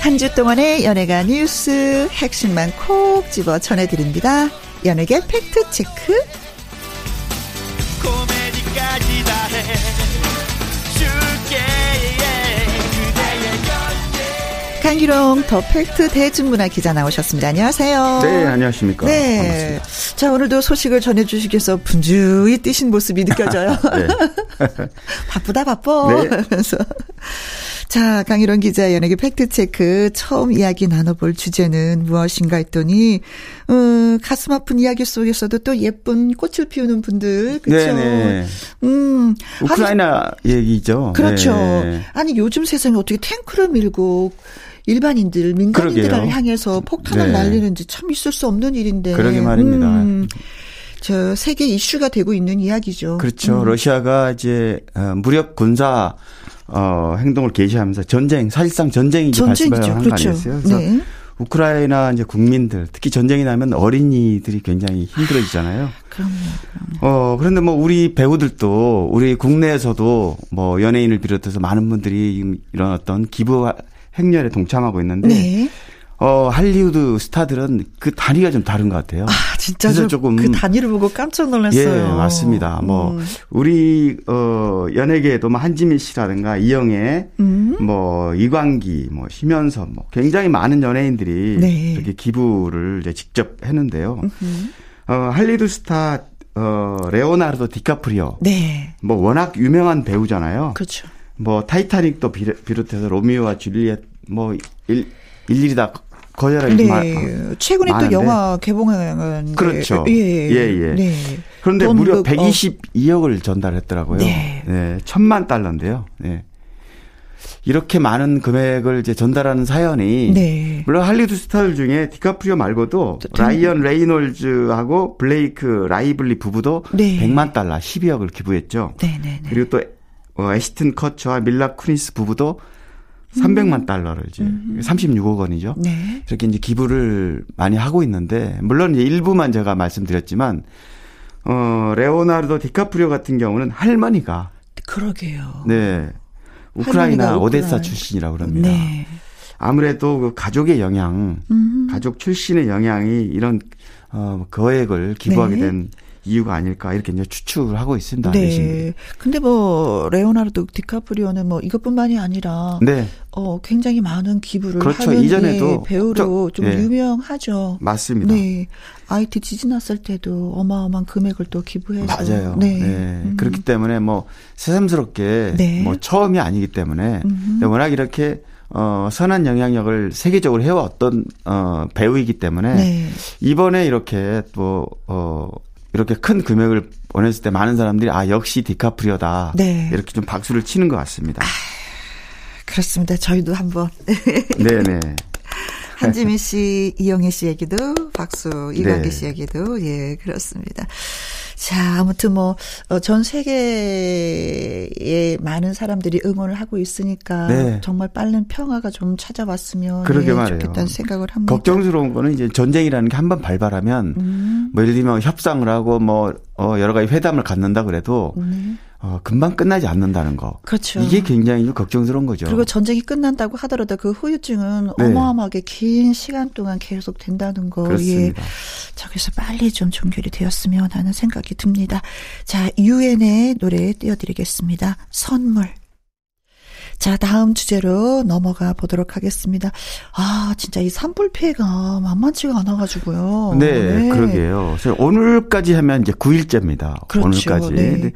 한 주 동안의 연예가 뉴스 핵심만 콕 집어 전해드립니다. 연예계 팩트체크. 코미디까지 다 해 강기룡 더 팩트 대중문화 기자 나오셨습니다. 안녕하세요. 네, 안녕하십니까. 네. 반갑습니다. 자, 오늘도 소식을 전해주시기 위해서 분주히 뛰신 모습이 느껴져요. 네. 바쁘다, 바빠. 네. 그래서. 자, 강일원 기자 연예계 팩트체크 처음 이야기 나눠볼 주제는 무엇인가 했더니 가슴 아픈 이야기 속에서도 또 예쁜 꽃을 피우는 분들. 그렇죠. 네네. 우크라이나 아니, 얘기죠. 그렇죠. 네네. 아니 요즘 세상에 어떻게 탱크를 밀고 일반인들 민간인들을 그러게요. 향해서 폭탄을 네. 날리는지 참 있을 수 없는 일인데. 그러게 말입니다. 저 세계 이슈가 되고 있는 이야기죠. 그렇죠. 러시아가 이제 무력 군사 행동을 개시하면서 사실상 전쟁이 발발한 거 아니었어요? 그래서 네. 우크라이나 이제 국민들, 특히 전쟁이 나면 어린이들이 굉장히 힘들어지잖아요. 그럼요. 그런데 뭐 우리 배우들도 우리 국내에서도 뭐 연예인을 비롯해서 많은 분들이 이런 어떤 기부 행렬에 동참하고 있는데 네. 할리우드 스타들은 그 단위가 좀 다른 것 같아요. 아, 진짜 그래서 조금 그 단위를 보고 깜짝 놀랐어요. 예, 맞습니다. 뭐 우리 연예계에도 뭐 한지민 씨라든가 이영애, 뭐 이광기, 뭐 심연섭, 뭐 굉장히 많은 연예인들이 네. 이렇게 기부를 이제 직접 했는데요. 할리우드 스타 레오나르도 디카프리오, 네. 뭐 워낙 유명한 배우잖아요. 그렇죠. 뭐 타이타닉도 비롯해서 로미오와 줄리엣, 뭐 일일이 다 거열하기 네. 최근에 많은데. 또 영화 개봉하는 그렇죠. 예. 네. 그런데 무려 122억을 전달했더라고요. 네. 네. 1,000만 달러인데요. 네. 이렇게 많은 금액을 이제 전달하는 사연이 네. 물론 할리우드 스타들 중에 디카프리오 말고도 라이언 레이놀즈하고 블레이크 라이블리 부부도 네. 100만 달러 12억을 기부했죠. 네. 그리고 또 애시튼 커처와 밀라 쿠니스 부부도 300만 달러를 이제 36억 원이죠. 네. 이렇게 이제 기부를 많이 하고 있는데 물론 이제 일부만 제가 말씀드렸지만 레오나르도 디카프리오 같은 경우는 할머니가 그러게요. 네. 우크라이나 오데사 출신이라고 합니다. 네. 아무래도 그 가족의 영향, 가족 출신의 영향이 이런 거액을 기부하게 네. 된 이유가 아닐까 이렇게 이제 추측을 하고 있습니다. 네. 근데 뭐 레오나르도 디카프리오는 뭐 이것뿐만이 아니라 네. 굉장히 많은 기부를 그렇죠. 하는 이전에도 배우로 좀 네. 유명하죠. 맞습니다. 네. IT 지진 났을 때도 어마어마한 금액을 또 기부해서 맞아요. 네. 그렇기 때문에 뭐 새삼스럽게 네. 뭐 처음이 아니기 때문에 워낙 이렇게 선한 영향력을 세계적으로 해왔던 배우이기 때문에 네. 이번에 이렇게 또 이렇게 큰 금액을 보냈을 때 많은 사람들이 아 역시 디카프리오다 네. 이렇게 좀 박수를 치는 것 같습니다. 아, 그렇습니다. 저희도 한번 네네 한지민 씨, 이영애 씨 얘기도 박수, 이광기 네. 씨 얘기도 예 그렇습니다. 자, 아무튼 뭐 전 세계의 많은 사람들이 응원을 하고 있으니까 네. 정말 빠른 평화가 좀 찾아왔으면 예, 좋겠다는 생각을 합니다. 걱정스러운 거는 이제 전쟁이라는 게 한 번 발발하면 뭐 예를 들면 협상을 하고 뭐 여러 가지 회담을 갖는다 그래도 금방 끝나지 않는다는 거. 그렇죠. 이게 굉장히 걱정스러운 거죠. 그리고 전쟁이 끝난다고 하더라도 그 후유증은 네. 어마어마하게 긴 시간 동안 계속 된다는 거. 그렇습니다. 예. 저기서 빨리 좀 종결이 되었으면 하는 생각이 듭니다. 자, 유엔의 노래 띄워드리겠습니다. 선물. 자, 다음 주제로 넘어가 보도록 하겠습니다. 아, 진짜 이 산불 피해가 만만치가 않아가지고요. 네, 그러게요. 오늘까지 하면 이제 9일째입니다. 그렇죠. 오늘까지. 네.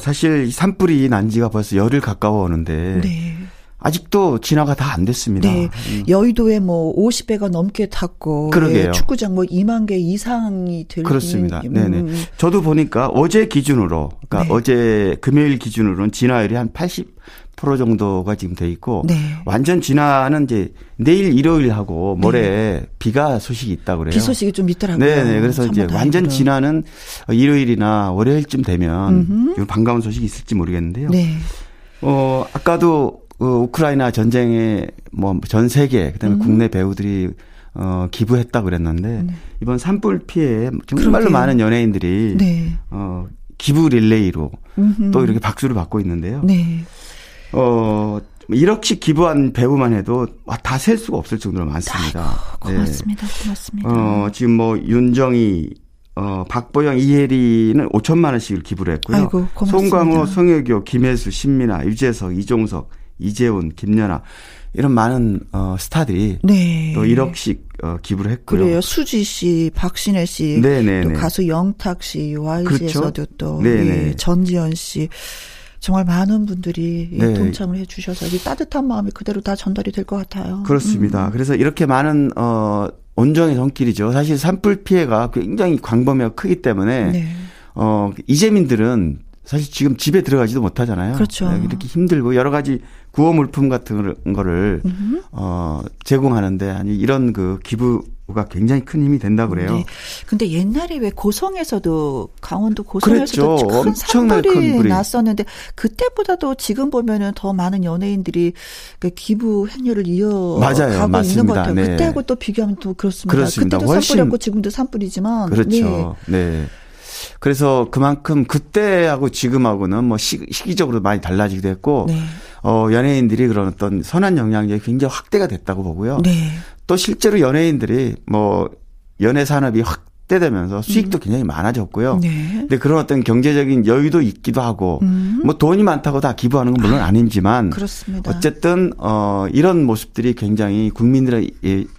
사실 이 산불이 난 지가 벌써 열흘 가까워 오는데. 네. 아직도 진화가 다 안 됐습니다. 네. 여의도에 뭐 50배가 넘게 탔고 예, 축구장 뭐 2만 개 이상이 들긴. 그렇습니다. 네네. 저도 보니까 어제 기준으로 그러니까 네. 어제 금요일 기준으로는 진화율이 한 80% 정도가 지금 돼 있고 네. 완전 진화는 이제 내일 일요일하고 모레 네. 비가 소식이 있다고 그래요. 비 소식이 좀 있더라고요. 네네. 그래서 이제 완전 진화는 일요일이나 월요일쯤 되면 반가운 소식이 있을지 모르겠는데요. 네. 아까도 우크라이나 전쟁에 뭐 전 세계 그다음에 국내 배우들이 기부했다 그랬는데 네. 이번 산불 피해에 정말로 그러게요. 많은 연예인들이 네. 기부 릴레이로 또 이렇게 박수를 받고 있는데요. 네. 1억씩 기부한 배우만 해도 다 셀 수가 없을 정도로 많습니다. 아이고, 고맙습니다. 네. 고맙습니다. 지금 뭐 윤정희, 박보영, 이혜리는 5천만 원씩을 기부를 했고요. 아이고, 송강호, 성혜교, 김혜수, 신민아, 유재석, 이종석, 이재훈, 김연아 이런 많은 스타들이 네. 또 1억씩 기부를 했고요. 그래요. 수지 씨, 박신혜 씨, 네네네. 또 가수 영탁 씨, YG에서도 그렇죠? 또 예, 전지현 씨 정말 많은 분들이 네. 동참을 해 주셔서 이 따뜻한 마음이 그대로 다 전달이 될 것 같아요. 그렇습니다. 그래서 이렇게 많은 온정의 손길이죠. 사실 산불 피해가 굉장히 광범위하고 크기 때문에 네. 이재민들은 사실 지금 집에 들어가지도 못하잖아요. 그렇죠. 이렇게 힘들고 여러 가지 구호물품 같은 거를 제공하는데 아니 이런 그 기부 가 굉장히 큰 힘이 된다 그래요. 네. 근데 옛날에 왜 고성에서도 강원도 고성에서도 그랬죠. 큰 산불이 났었는데 그때보다도 지금 보면은 더 많은 연예인들이 기부 행렬을 이어가고 있는 것 같아요. 네. 그때하고 또 비교하면 또 그렇습니다. 그때도 산불이었고 지금도 산불이지만 그렇죠. 네. 네. 그래서 그만큼 그때하고 지금하고는 뭐 시기적으로 많이 달라지기도 했고 네. 연예인들이 그런 어떤 선한 영향력이 굉장히 확대가 됐다고 보고요. 네. 또 실제로 연예인들이 뭐 연예 산업이 확대되면서 수익도 굉장히 많아졌고요. 네. 근데 그런 어떤 경제적인 여유도 있기도 하고 뭐 돈이 많다고 다 기부하는 건 물론 아니지만 그렇습니다. 어쨌든 이런 모습들이 굉장히 국민들의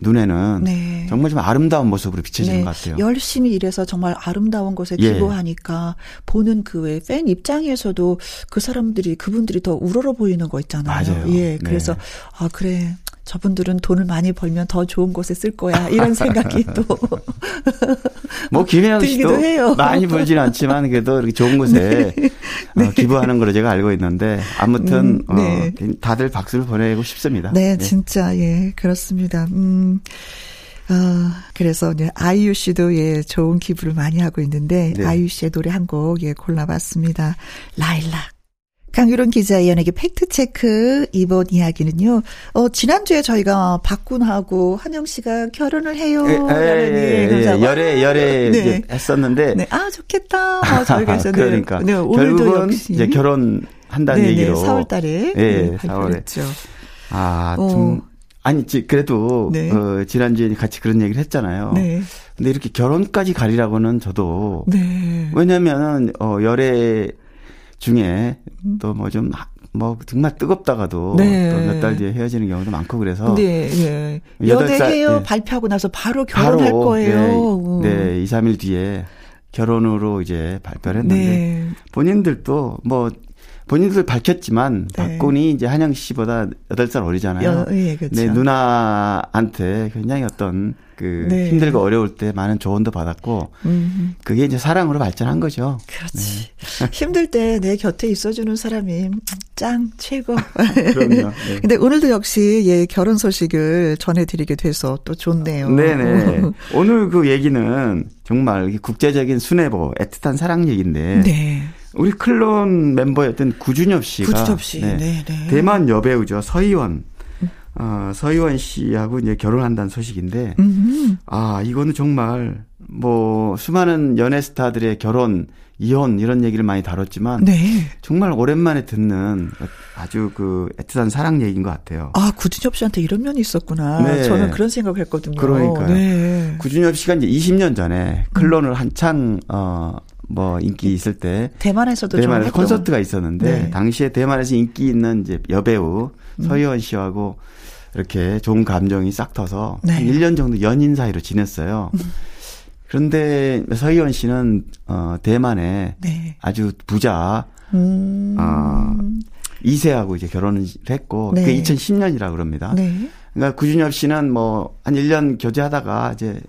눈에는 네. 정말 좀 아름다운 모습으로 비춰지는 네. 것 같아요. 열심히 일해서 정말 아름다운 것에 기부하니까 예. 보는 그 외 팬 입장에서도 그 사람들이 그분들이 더 우러러 보이는 거 있잖아요. 맞아요. 예, 그래서 네. 아 그래. 저분들은 돈을 많이 벌면 더 좋은 곳에 쓸 거야. 이런 생각이 또. 뭐, 김혜영 씨도 해요. 많이 벌진 않지만 그래도 이렇게 좋은 곳에 네. 네. 기부하는 걸로 제가 알고 있는데 아무튼 네. 다들 박수를 보내고 싶습니다. 네, 네. 진짜, 예, 그렇습니다. 그래서 이제 아이유 씨도 예, 좋은 기부를 많이 하고 있는데 네. 아이유 씨의 노래 한 곡 예, 골라봤습니다. 라일락. 강유론 기자의 연예계 팩트체크 이번 이야기는요. 지난주에 저희가 박군하고 한영 씨가 결혼을 해요. 열애 네. 했었는데. 네. 아 좋겠다. 저희가 했었는데. 그러니까. 네, 오늘도 결국은 역시. 이제 결혼한다는 네네, 얘기로. 4월달에 네, 발표했죠. 아, 좀. 아니 그래도 네. 지난주에 같이 그런 얘기를 했잖아요. 네. 근데 이렇게 결혼까지 가리라고는 저도. 네. 왜냐하면 열애. 중에 또 뭐 좀 뭐 정말 뜨겁다가도 네. 또 몇 달 뒤에 헤어지는 경우도 많고 그래서 네, 네. 연애해요 네. 발표하고 나서 바로 결혼할 거예요. 네, 2, 3일 뒤에 결혼으로 이제 발표를 했는데 네. 본인들도 뭐 본인들 밝혔지만 네. 박군이 이제 한영 씨보다 8살 어리잖아요. 네, 그렇죠. 네, 누나한테 굉장히 어떤 그 네. 힘들고 어려울 때 많은 조언도 받았고 그게 이제 사랑으로 발전한 거죠. 그렇지. 네. 힘들 때 내 곁에 있어주는 사람이 짱 최고. 그럼요. 네. 근데 오늘도 역시 예, 결혼 소식을 전해드리게 돼서 또 좋네요. 네네. 오늘 그 얘기는 정말 국제적인 수뇌보 애틋한 사랑 얘기인데. 네. 우리 클론 멤버였던 구준엽 씨가 네, 네, 네. 대만 여배우죠 서희원 서희원 씨하고 이제 결혼한다는 소식인데 아 이거는 정말 뭐 수많은 연애 스타들의 결혼 이혼 이런 얘기를 많이 다뤘지만 네. 정말 오랜만에 듣는 아주 그 애틋한 사랑 얘기인 것 같아요. 아 구준엽 씨한테 이런 면이 있었구나. 네. 저는 그런 생각했거든요. 그러니까요. 네. 구준엽 씨가 이제 20년 전에 클론을 한창 뭐 인기 있을 때 대만에서 콘서트가 있었는데 네. 당시에 대만에서 인기 있는 이제 여배우 서희원 씨하고 이렇게 좋은 감정이 싹 터서 네. 한 1년 정도 연인 사이로 지냈어요. 그런데 서희원 씨는 대만에 네. 아주 부자 2세하고 이제 결혼을 했고 네. 그게 2010년이라고 그럽니다. 네. 그러니까 구준엽 씨는 뭐 한 1년 교제하다가 이제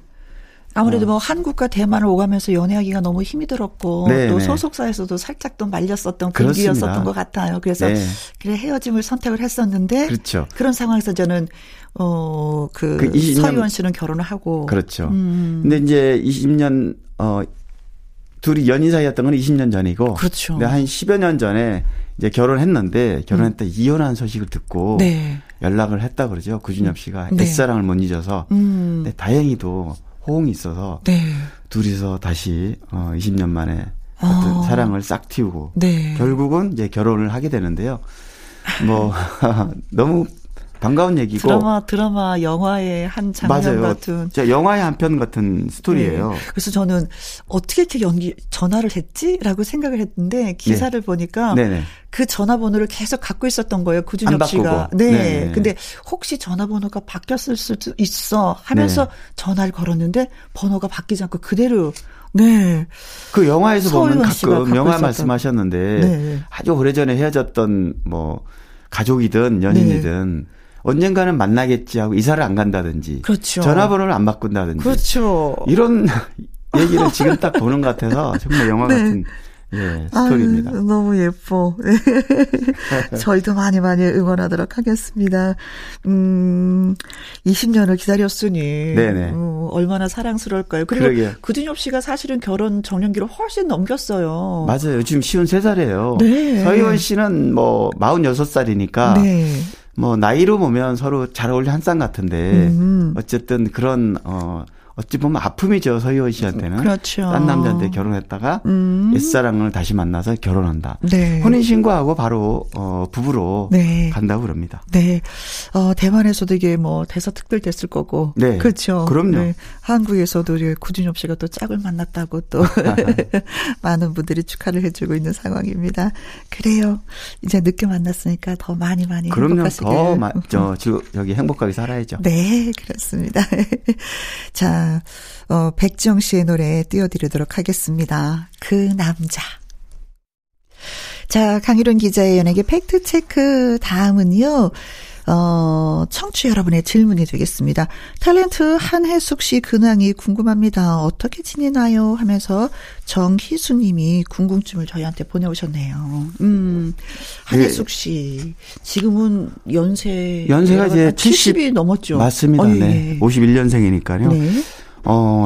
아무래도 뭐 한국과 대만을 오가면서 연애하기가 너무 힘이 들었고 네, 또 네. 소속사에서도 살짝 또 말렸었던 분위기였었던 것 같아요. 그래서 네. 그래 헤어짐을 선택을 했었는데 그렇죠. 그런 상황에서 저는 그 20년, 서희원 씨는 결혼을 하고 그렇죠. 근데 이제 20년 둘이 연인 사이였던 건 20년 전이고 그렇죠. 근데 한 10여 년 전에 이제 결혼했는데 결혼했다 이혼한 소식을 듣고 네. 연락을 했다 그러죠. 구준엽 씨가 네. 옛사랑을 못 잊어서 근데 다행히도 호응이 있어서 네. 둘이서 다시 20년 만에 사랑을 싹 틔우고 네. 결국은 이제 결혼을 하게 되는데요. 뭐 너무 반가운 얘기고 드라마 영화의 한 장면 맞아요. 같은 진짜 영화의 한 편 같은 스토리예요. 네. 그래서 저는 어떻게 이렇게 전화를 했지라고 생각을 했는데 기사를 네. 보니까 네네. 그 전화번호를 계속 갖고 있었던 거예요. 구준엽 씨가. 네. 네네. 근데 혹시 전화번호가 바뀌었을 수도 있어 하면서 네. 전화를 걸었는데 번호가 바뀌지 않고 그대로 네. 그 영화에서 보면 가끔 영화 말씀하셨는데 네. 아주 오래전에 헤어졌던 뭐 가족이든 연인이든 네. 언젠가는 만나겠지 하고 이사를 안 간다든지 그렇죠. 전화번호를 안 바꾼다든지 그렇죠. 이런 얘기를 지금 딱 보는 것 같아서 정말 영화 네. 같은 예, 스토리입니다. 아유, 너무 예뻐. 저희도 많이 응원하도록 하겠습니다. 20년을 기다렸으니 네네. 얼마나 사랑스러울까요. 그리고 그러게요. 구준엽 씨가 사실은 결혼 정년기를 훨씬 넘겼어요. 맞아요. 지금 53살이에요. 네. 서희원 씨는 뭐 46살이니까 네. 뭐 나이로 보면 서로 잘 어울리는 한쌍 같은데 어쨌든 그런 어찌 보면 아픔이죠. 서희원 씨한테는. 그렇죠. 딴 남자한테 결혼했다가 옛사랑을 다시 만나서 결혼한다. 네. 혼인신고하고 바로 부부로 네. 간다고 그럽니다. 네. 대만에서도 이게 뭐 대사특별됐을 거고. 네. 그렇죠. 그럼요. 네. 한국에서도 구준엽 씨가 또 짝을 만났다고 또 많은 분들이 축하를 해주고 있는 상황입니다. 그래요. 이제 늦게 만났으니까 더 많이 그럼요. 행복하시길. 그럼요. 여기 행복하게 살아야죠. 네. 그렇습니다. 자. 백지영 씨의 노래 띄워드리도록 하겠습니다. 그 남자. 자, 강일훈 기자의 연예계 팩트체크 다음은요. 청취 여러분의 질문이 되겠습니다. 탤런트 한혜숙 씨 근황이 궁금합니다. 어떻게 지내나요? 하면서 정희수 님이 궁금증을 저희한테 보내오셨네요. 한혜숙 씨. 지금은 연세가 이제 70이 넘었죠. 맞습니다. 네. 51년생이니까요. 네.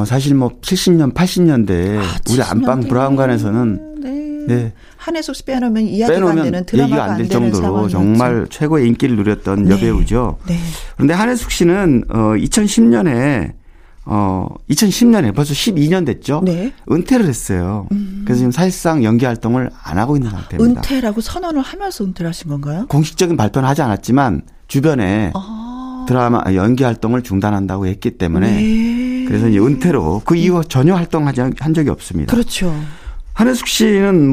사실 뭐 70년, 80년대 우리 안방 브라운관에서는 네. 한혜숙 씨 빼놓으면 이야기가 안 되는 드라마가 안 될 정도로 정말 최고의 인기를 누렸던 네. 여배우죠. 네. 그런데 한혜숙 씨는 2010년에 벌써 12년 됐죠. 네. 은퇴를 했어요. 그래서 지금 사실상 연기 활동을 안 하고 있는 상태입니다. 은퇴라고 선언을 하면서 은퇴를 하신 건가요? 공식적인 발표는 하지 않았지만 주변에 드라마 연기 활동을 중단한다고 했기 때문에 네. 그래서 이제 은퇴로 그 이후 전혀 활동하지 한 적이 없습니다. 그렇죠. 한혜숙 씨는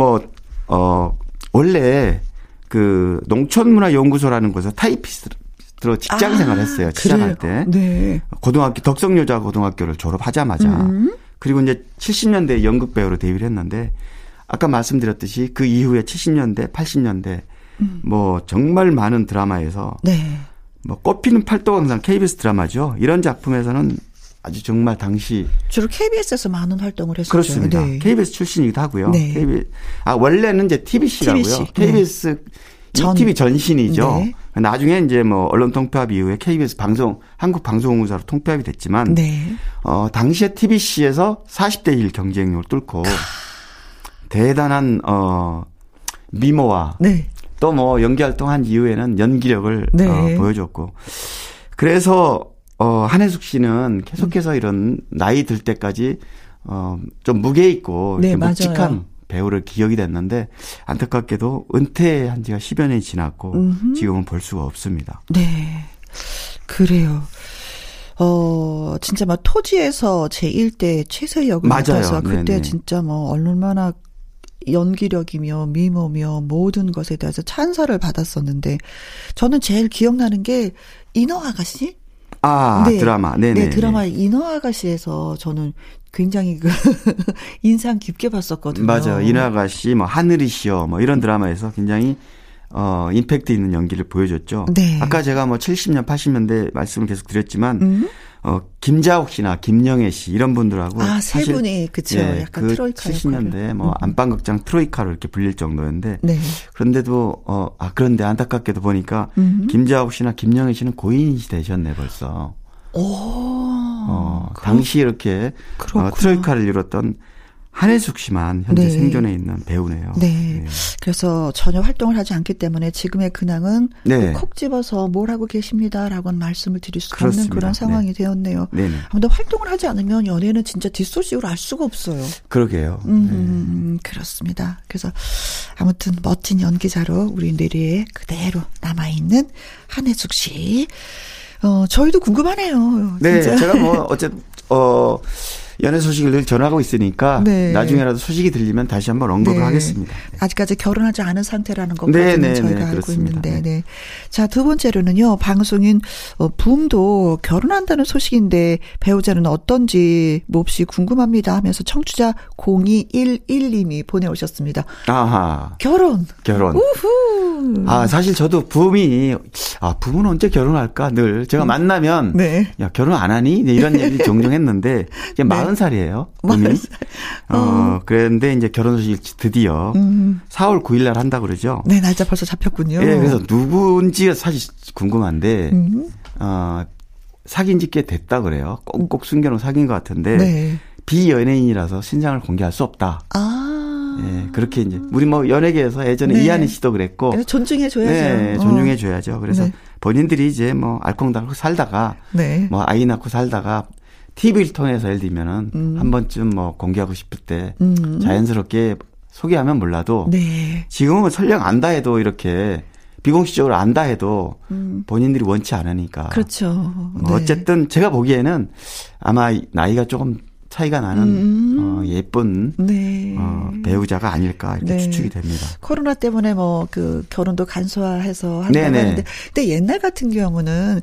원래 그 농촌문화연구소라는 곳에서 타이피스트로 직장 생활을 했어요. 취직할 때. 네. 고등학교, 덕성여자고등학교를 졸업하자마자. 그리고 이제 70년대 연극배우로 데뷔를 했는데 아까 말씀드렸듯이 그 이후에 70년대, 80년대 뭐 정말 많은 드라마에서 네. 뭐 꽃피는 팔도광상 KBS 드라마죠. 이런 작품에서는 아주 정말 당시 주로 KBS에서 많은 활동을 했었죠. 그렇습니다. 네. KBS 출신이기도 하고요. 네. 원래는 이제 TBC라고요. TBC. KBS 네. TV 전신이죠. 네. 나중에 이제 뭐 언론 통폐합 이후에 KBS 한국 방송공사로 통폐합이 됐지만 네. 당시에 TBC에서 40대 1 경쟁률을 뚫고 대단한 미모와 네. 또 뭐 연기 활동한 이후에는 연기력을 네. 보여줬고 그래서 한혜숙 씨는 계속해서 이런 나이 들 때까지 좀 무게 있고 네, 묵직한 맞아요. 배우를 기억이 됐는데 안타깝게도 은퇴한 지가 10여 년이 지났고 지금은 볼 수가 없습니다. 네. 그래요. 진짜 막 토지에서 제1대 최서희 역을 맡아서 그때 네네. 진짜 뭐 얼마나 연기력이며 미모며 모든 것에 대해서 찬사를 받았었는데 저는 제일 기억나는 게 인어 아가씨? 아, 네. 드라마. 네네. 네, 드라마 인어 아가씨에서 저는 굉장히 인상 깊게 봤었거든요. 맞아요. 인어 아가씨, 뭐, 하늘이시여, 뭐, 이런 드라마에서 굉장히, 임팩트 있는 연기를 보여줬죠. 네. 아까 제가 뭐, 70년, 80년대 말씀을 계속 드렸지만, 김자옥 씨나 김영애 씨, 이런 분들하고. 아, 세 분이, 그쵸. 네, 약간 트로이카. 70년대, 뭐, 안방극장 트로이카로 이렇게 불릴 정도였는데. 네. 그런데도, 그런데 안타깝게도 보니까, 김자옥 씨나 김영애 씨는 고인이 되셨네, 벌써. 오. 당시 이렇게 트로이카를 이뤘던 한혜숙 씨만 현재 네. 생존해 있는 배우네요. 네. 네. 그래서 전혀 활동을 하지 않기 때문에 지금의 근황은 네. 콕 집어서 뭘 하고 계십니다라고는 말씀을 드릴 수 없는 그런 상황이 네. 되었네요. 네네. 아무튼 활동을 하지 않으면 연애는 진짜 뒷소식으로 알 수가 없어요. 그러게요. 네. 그렇습니다. 그래서 아무튼 멋진 연기자로 우리 뇌리에 그대로 남아있는 한혜숙 씨. 저희도 궁금하네요. 네. 진짜. 제가 뭐 어쨌든 연애 소식을 늘 전하고 있으니까 네. 나중에라도 소식이 들리면 다시 한번 언급을 네. 하겠습니다. 네. 아직까지 결혼하지 않은 상태라는 것까지는 네, 네, 저희가 네, 알고 그렇습니다. 있는데. 네. 네. 자, 두 번째로는요. 방송인 붐도 결혼한다는 소식인데 배우자는 어떤지 몹시 궁금합니다 하면서 청취자 0211님이 보내오셨습니다. 아하. 결혼. 우후. 아, 사실 저도 붐이 붐은 언제 결혼할까 늘 제가 만나면 네. 야, 결혼 안 하니? 네, 이런 얘기 종종 했는데 이제 40살이에요. 40살. 그런데 이제 결혼 소식 드디어 4월 9일 날 한다고 그러죠. 네, 날짜 벌써 잡혔군요. 네, 그래서 누군지 사실 궁금한데, 사귄 지 꽤 됐다 그래요. 꼭꼭 숨겨놓은 사귄 것 같은데 네. 비연예인이라서 신상을 공개할 수 없다. 아. 예, 그렇게 이제 우리 뭐 연예계에서 예전에 네. 이한희 씨도 그랬고 존중해 줘야죠. 네, 존중해 줘야죠. 그래서 네. 본인들이 이제 뭐 알콩달콩 살다가 네. 뭐 아이 낳고 살다가 TV를 통해서 예를 들면은 한 번쯤 뭐 공개하고 싶을 때 자연스럽게 소개하면 몰라도 네. 지금은 설령 안다 해도 이렇게 비공식적으로 안다 해도 본인들이 원치 않으니까. 그렇죠. 네. 어쨌든 제가 보기에는 아마 나이가 조금 차이가 나는 예쁜 네. 배우자가 아닐까 이렇게 네. 추측이 됩니다. 코로나 때문에 뭐 그 결혼도 간소화해서 한다고 하는데 근데 옛날 같은 경우는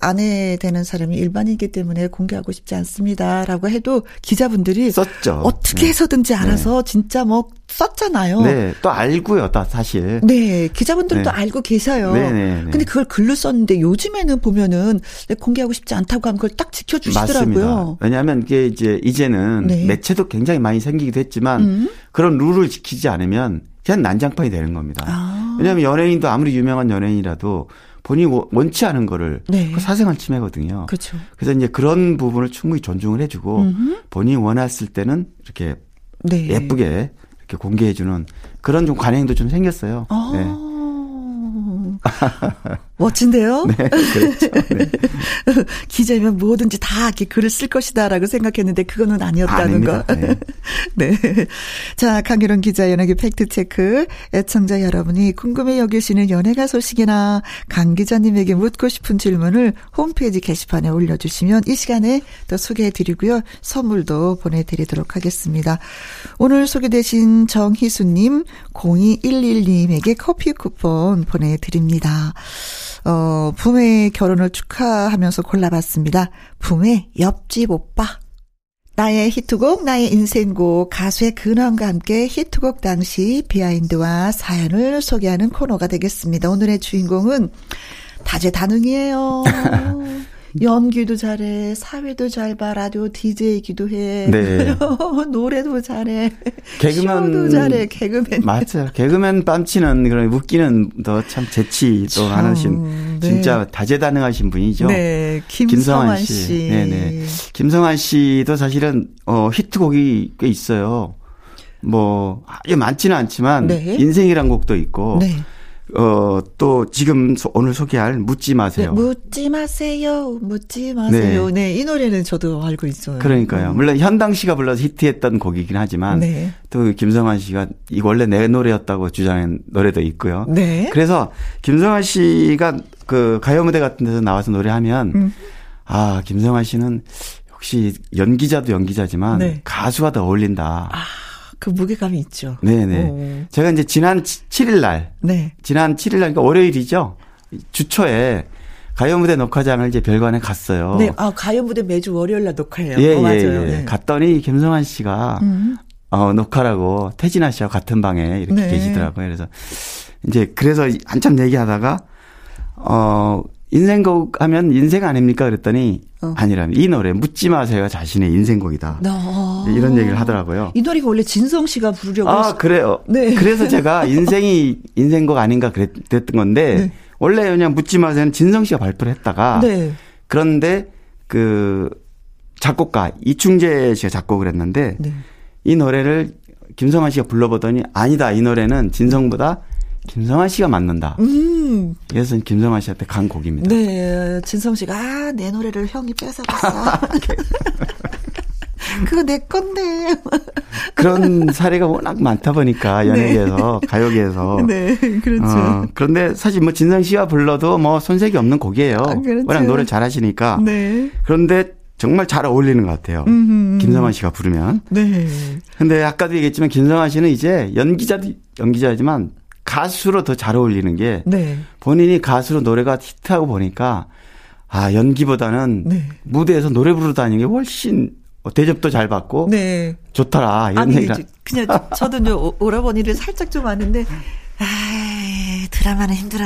아내 되는 사람이 일반인이기 때문에 공개하고 싶지 않습니다라고 해도 기자분들이 썼죠. 어떻게 해서든지 알아서 네. 진짜 뭐 썼잖아요. 네, 또 알고요, 다 사실. 네, 기자분들도 네. 알고 계셔요. 네네. 근데 그걸 글로 썼는데 요즘에는 보면은 공개하고 싶지 않다고 하면 그걸 딱 지켜주시더라고요. 맞습니다. 왜냐하면 이게 이제는 네. 매체도 굉장히 많이 생기기도 했지만 그런 룰을 지키지 않으면 그냥 난장판이 되는 겁니다. 아. 왜냐하면 연예인도 아무리 유명한 연예인이라도 본인이 원치 않은 거를 네. 사생활 침해거든요. 그렇죠. 그래서 이제 그런 부분을 충분히 존중을 해주고 본인이 원했을 때는 이렇게 네. 예쁘게 이렇게 공개해주는 그런 좀 관행도 좀 생겼어요. 아. 네. 멋진데요? 네, 그렇죠. 네. 기자면 뭐든지 다 이렇게 글을 쓸 것이다라고 생각했는데 그거는 아니었다는 거. 네. 네. 자, 강유론 기자 연예계 팩트체크. 애청자 여러분이 궁금해 여기시는 연예가 소식이나 강 기자님에게 묻고 싶은 질문을 홈페이지 게시판에 올려주시면 이 시간에 또 소개해드리고요. 선물도 보내드리도록 하겠습니다. 오늘 소개되신 정희수님, 0211님에게 커피 쿠폰 보내드립니다. 붐의 결혼을 축하하면서 골라봤습니다. 붐의 옆집 오빠. 나의 히트곡, 나의 인생곡, 가수의 근황과 함께 히트곡 당시 비하인드와 사연을 소개하는 코너가 되겠습니다. 오늘의 주인공은 다재다능이에요. 연기도 잘해, 사회도 잘 봐, 라디오 DJ이기도 해, 네. 노래도 잘해, 개그맨 쇼도 잘해, 개그맨. 맞아요. 개그맨 뺨치는 그런 웃기는 더 참 재치 또 많으신 네. 진짜 다재다능하신 분이죠. 네, 김성환 씨. 네네. 김성환 씨도 사실은 히트곡이 꽤 있어요. 뭐 많지는 않지만 네. 인생이란 곡도 있고. 네. 또 지금 오늘 소개할 묻지 마세요. 네, 묻지 마세요. 묻지 마세요. 네. 네, 이 노래는 저도 알고 있어요. 그러니까요. 물론 현당 씨가 불러서 히트했던 곡이긴 하지만 네. 또 김성환 씨가 이 원래 내 노래였다고 주장한 노래도 있고요. 네. 그래서 김성환 씨가 그 가요 무대 같은 데서 나와서 노래하면 아, 김성환 씨는 역시 연기자도 연기자지만 네. 가수와 더 어울린다. 아. 그 무게감이 있죠. 네네. 오. 제가 이제 지난 7일날. 네. 지난 7일날, 그러니까 월요일이죠. 주초에 가요 무대 녹화장을 이제 별관에 갔어요. 네. 아, 가요 무대 매주 월요일날 녹화해요. 예, 맞아요. 예. 네. 갔더니 김성환 씨가 녹화라고 태진아 씨와 같은 방에 이렇게 네. 계시더라고요. 그래서 한참 얘기하다가 인생곡 하면 인생 아닙니까? 그랬더니 아니라면 이 노래 묻지 마세요가 자신의 인생곡이다. 이런 얘기를 하더라고요. 이 노래가 원래 진성 씨가 부르려고 그래요. 네. 그래서 제가 인생곡 아닌가 그랬던 건데 네. 원래 그냥 묻지 마세요는 진성 씨가 발표를 했다가 네. 그런데 그 작곡가 이충재 씨가 작곡을 했는데 네. 이 노래를 김성환 씨가 불러보더니 아니다. 이 노래는 진성보다 김성환 씨가 맞는다. 그래서 김성환 씨한테 간 곡입니다. 네, 진성 씨가 내 노래를 형이 뺏어갔어. 그거 내 건데. 그런 사례가 워낙 많다 보니까 연예계에서 네. 가요계에서. 네, 그렇죠. 그런데 사실 뭐 진성 씨가 불러도 뭐 손색이 없는 곡이에요. 아, 그렇죠. 워낙 노래를 잘하시니까. 네. 그런데 정말 잘 어울리는 것 같아요. 김성환 씨가 부르면. 네. 근데 아까도 얘기했지만 김성환 씨는 이제 연기자지만. 가수로 더 잘 어울리는 게 네. 본인이 가수로 노래가 히트하고 보니까 연기보다는 네. 무대에서 노래 부르러 다니는 게 훨씬 대접도 잘 받고 네. 좋더라. 이런 얘기가. 그냥 저도 오라버니를 살짝 좀 아는데 드라마는 힘들어.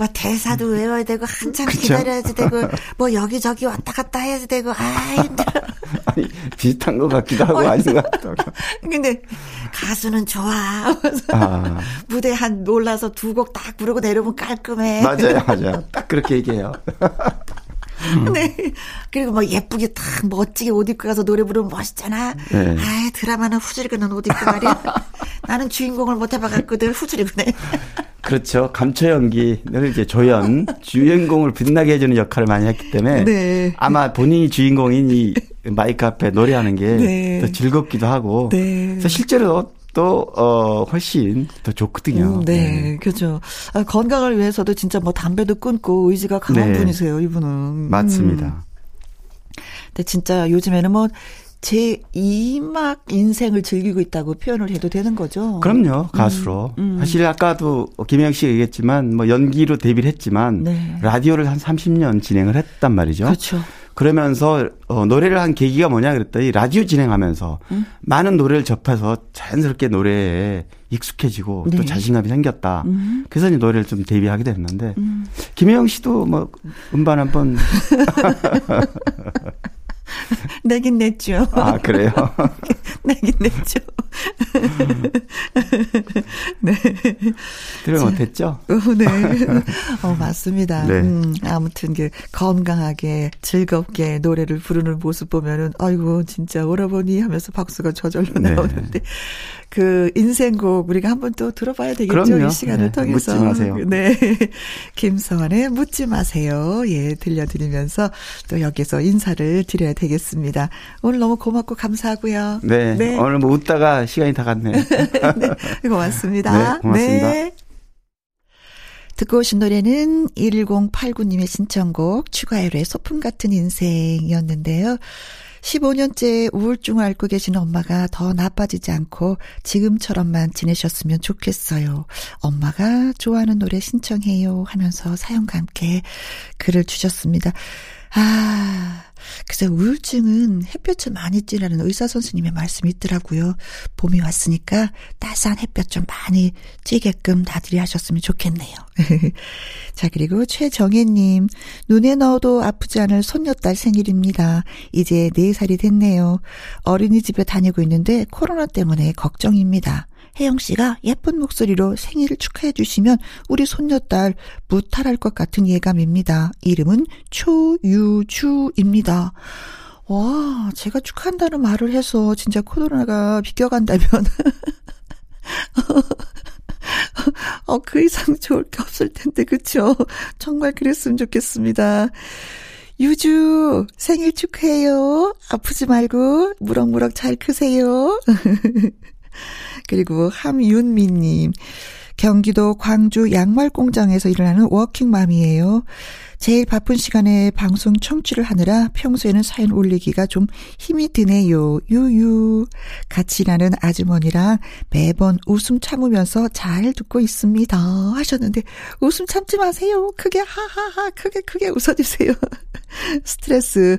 뭐 대사도 외워야 되고 한참 그쵸? 기다려야지 되고 뭐 여기저기 왔다 갔다 해야지 되고 아 힘들어. 아니 비슷한 것 같기도 하고 아닌 것 같기도 하고. 근데 가수는 좋아. 아. 무대 한 올라서 두 곡 딱 부르고 내려오면 깔끔해. 맞아요, 맞아요. 딱 그렇게 얘기해요. 네. 그리고 뭐 예쁘게 딱 멋지게 옷 입고 가서 노래 부르면 멋있잖아. 네. 아 드라마는 후줄근한 옷 입고 말이야. 나는 주인공을 못 해봐갖고 늘 후줄근해. 그렇죠. 감초 연기를 이제 조연, 주인공을 빛나게 해주는 역할을 많이 했기 때문에 네. 아마 본인이 주인공인 이 마이크 앞에 노래하는 게 네. 더 즐겁기도 하고. 네. 그래서 실제로 또 훨씬 더 좋거든요. 네, 그렇죠. 아, 건강을 위해서도 진짜 뭐 담배도 끊고 의지가 강한 네. 분이세요, 이분은. 맞습니다. 근데 진짜 요즘에는 뭐 제2막 인생을 즐기고 있다고 표현을 해도 되는 거죠. 그럼요, 가수로. 사실 아까도 김혜영 씨가 얘기했지만 뭐 연기로 데뷔를 했지만 네. 라디오를 한 30년 진행을 했단 말이죠. 그렇죠. 그러면서 노래를 한 계기가 뭐냐 그랬더니 라디오 진행하면서 많은 노래를 접해서 자연스럽게 노래에 익숙해지고 네. 또 자신감이 생겼다. 그래서 이제 노래를 좀 데뷔하게 됐는데 김혜영 씨도 뭐 음반 한번 내긴 냈죠. 아 그래요? 내긴 냈죠. 네. 들으면 못했죠? 네. 맞습니다. 네. 아무튼 그 건강하게 즐겁게 노래를 부르는 모습 보면은 아이고 진짜 오라버니 하면서 박수가 저절로 네. 나오는데 그 인생곡 우리가 한번 또 들어봐야 되겠죠. 그럼요. 이 시간을 네. 통해서. 묻지 마세요. 네. 김성환의 묻지 마세요. 예, 들려드리면서 또 여기서 인사를 드려야 되겠습니다. 오늘 너무 고맙고 감사하고요. 네. 네. 오늘 뭐 웃다가 시간이 다 갔네요. 네, 고맙습니다. 네, 고맙습니다. 네. 듣고 오신 노래는 1089님의 신청곡 추가열의 소품 같은 인생이었는데요. 15년째 우울증을 앓고 계신 엄마가 더 나빠지지 않고 지금처럼만 지내셨으면 좋겠어요. 엄마가 좋아하는 노래 신청해요 하면서 사연과 함께 글을 주셨습니다. 아, 글쎄 우울증은 햇볕을 많이 쬐라는 의사 선생님의 말씀이 있더라고요. 봄이 왔으니까 따스한 햇볕 좀 많이 쬐게끔 다들이 하셨으면 좋겠네요. 자, 그리고 최정혜님, 눈에 넣어도 아프지 않을 손녀딸 생일입니다. 이제 4살이 됐네요. 어린이집에 다니고 있는데 코로나 때문에 걱정입니다. 혜영 씨가 예쁜 목소리로 생일을 축하해 주시면 우리 손녀딸 무탈할 것 같은 예감입니다. 이름은 초유주입니다. 와, 제가 축하한다는 말을 해서 진짜 코로나가 비껴간다면 그 이상 좋을 게 없을 텐데 그렇죠? 정말 그랬으면 좋겠습니다. 유주 생일 축하해요. 아프지 말고 무럭무럭 잘 크세요. 그리고 함윤미님, 경기도 광주 양말 공장에서 일하는 워킹맘이에요. 제일 바쁜 시간에 방송 청취를 하느라 평소에는 사연 올리기가 좀 힘이 드네요. 유유. 같이 일하는 아주머니랑 매번 웃음 참으면서 잘 듣고 있습니다 하셨는데 웃음 참지 마세요. 크게 하하하 크게 웃어주세요. 스트레스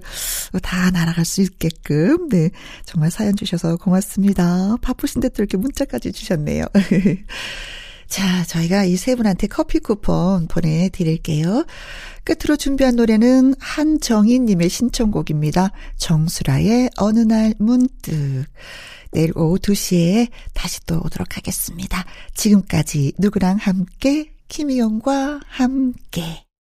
다 날아갈 수 있게끔 네 정말 사연 주셔서 고맙습니다. 바쁘신데 또 이렇게 문자까지 주셨네요. 자, 저희가 이 세 분한테 커피 쿠폰 보내드릴게요. 끝으로 준비한 노래는 한정희님의 신청곡입니다. 정수라의 어느 날 문득. 내일 오후 2시에 다시 또 오도록 하겠습니다. 지금까지 누구랑 함께, 김희영과 함께.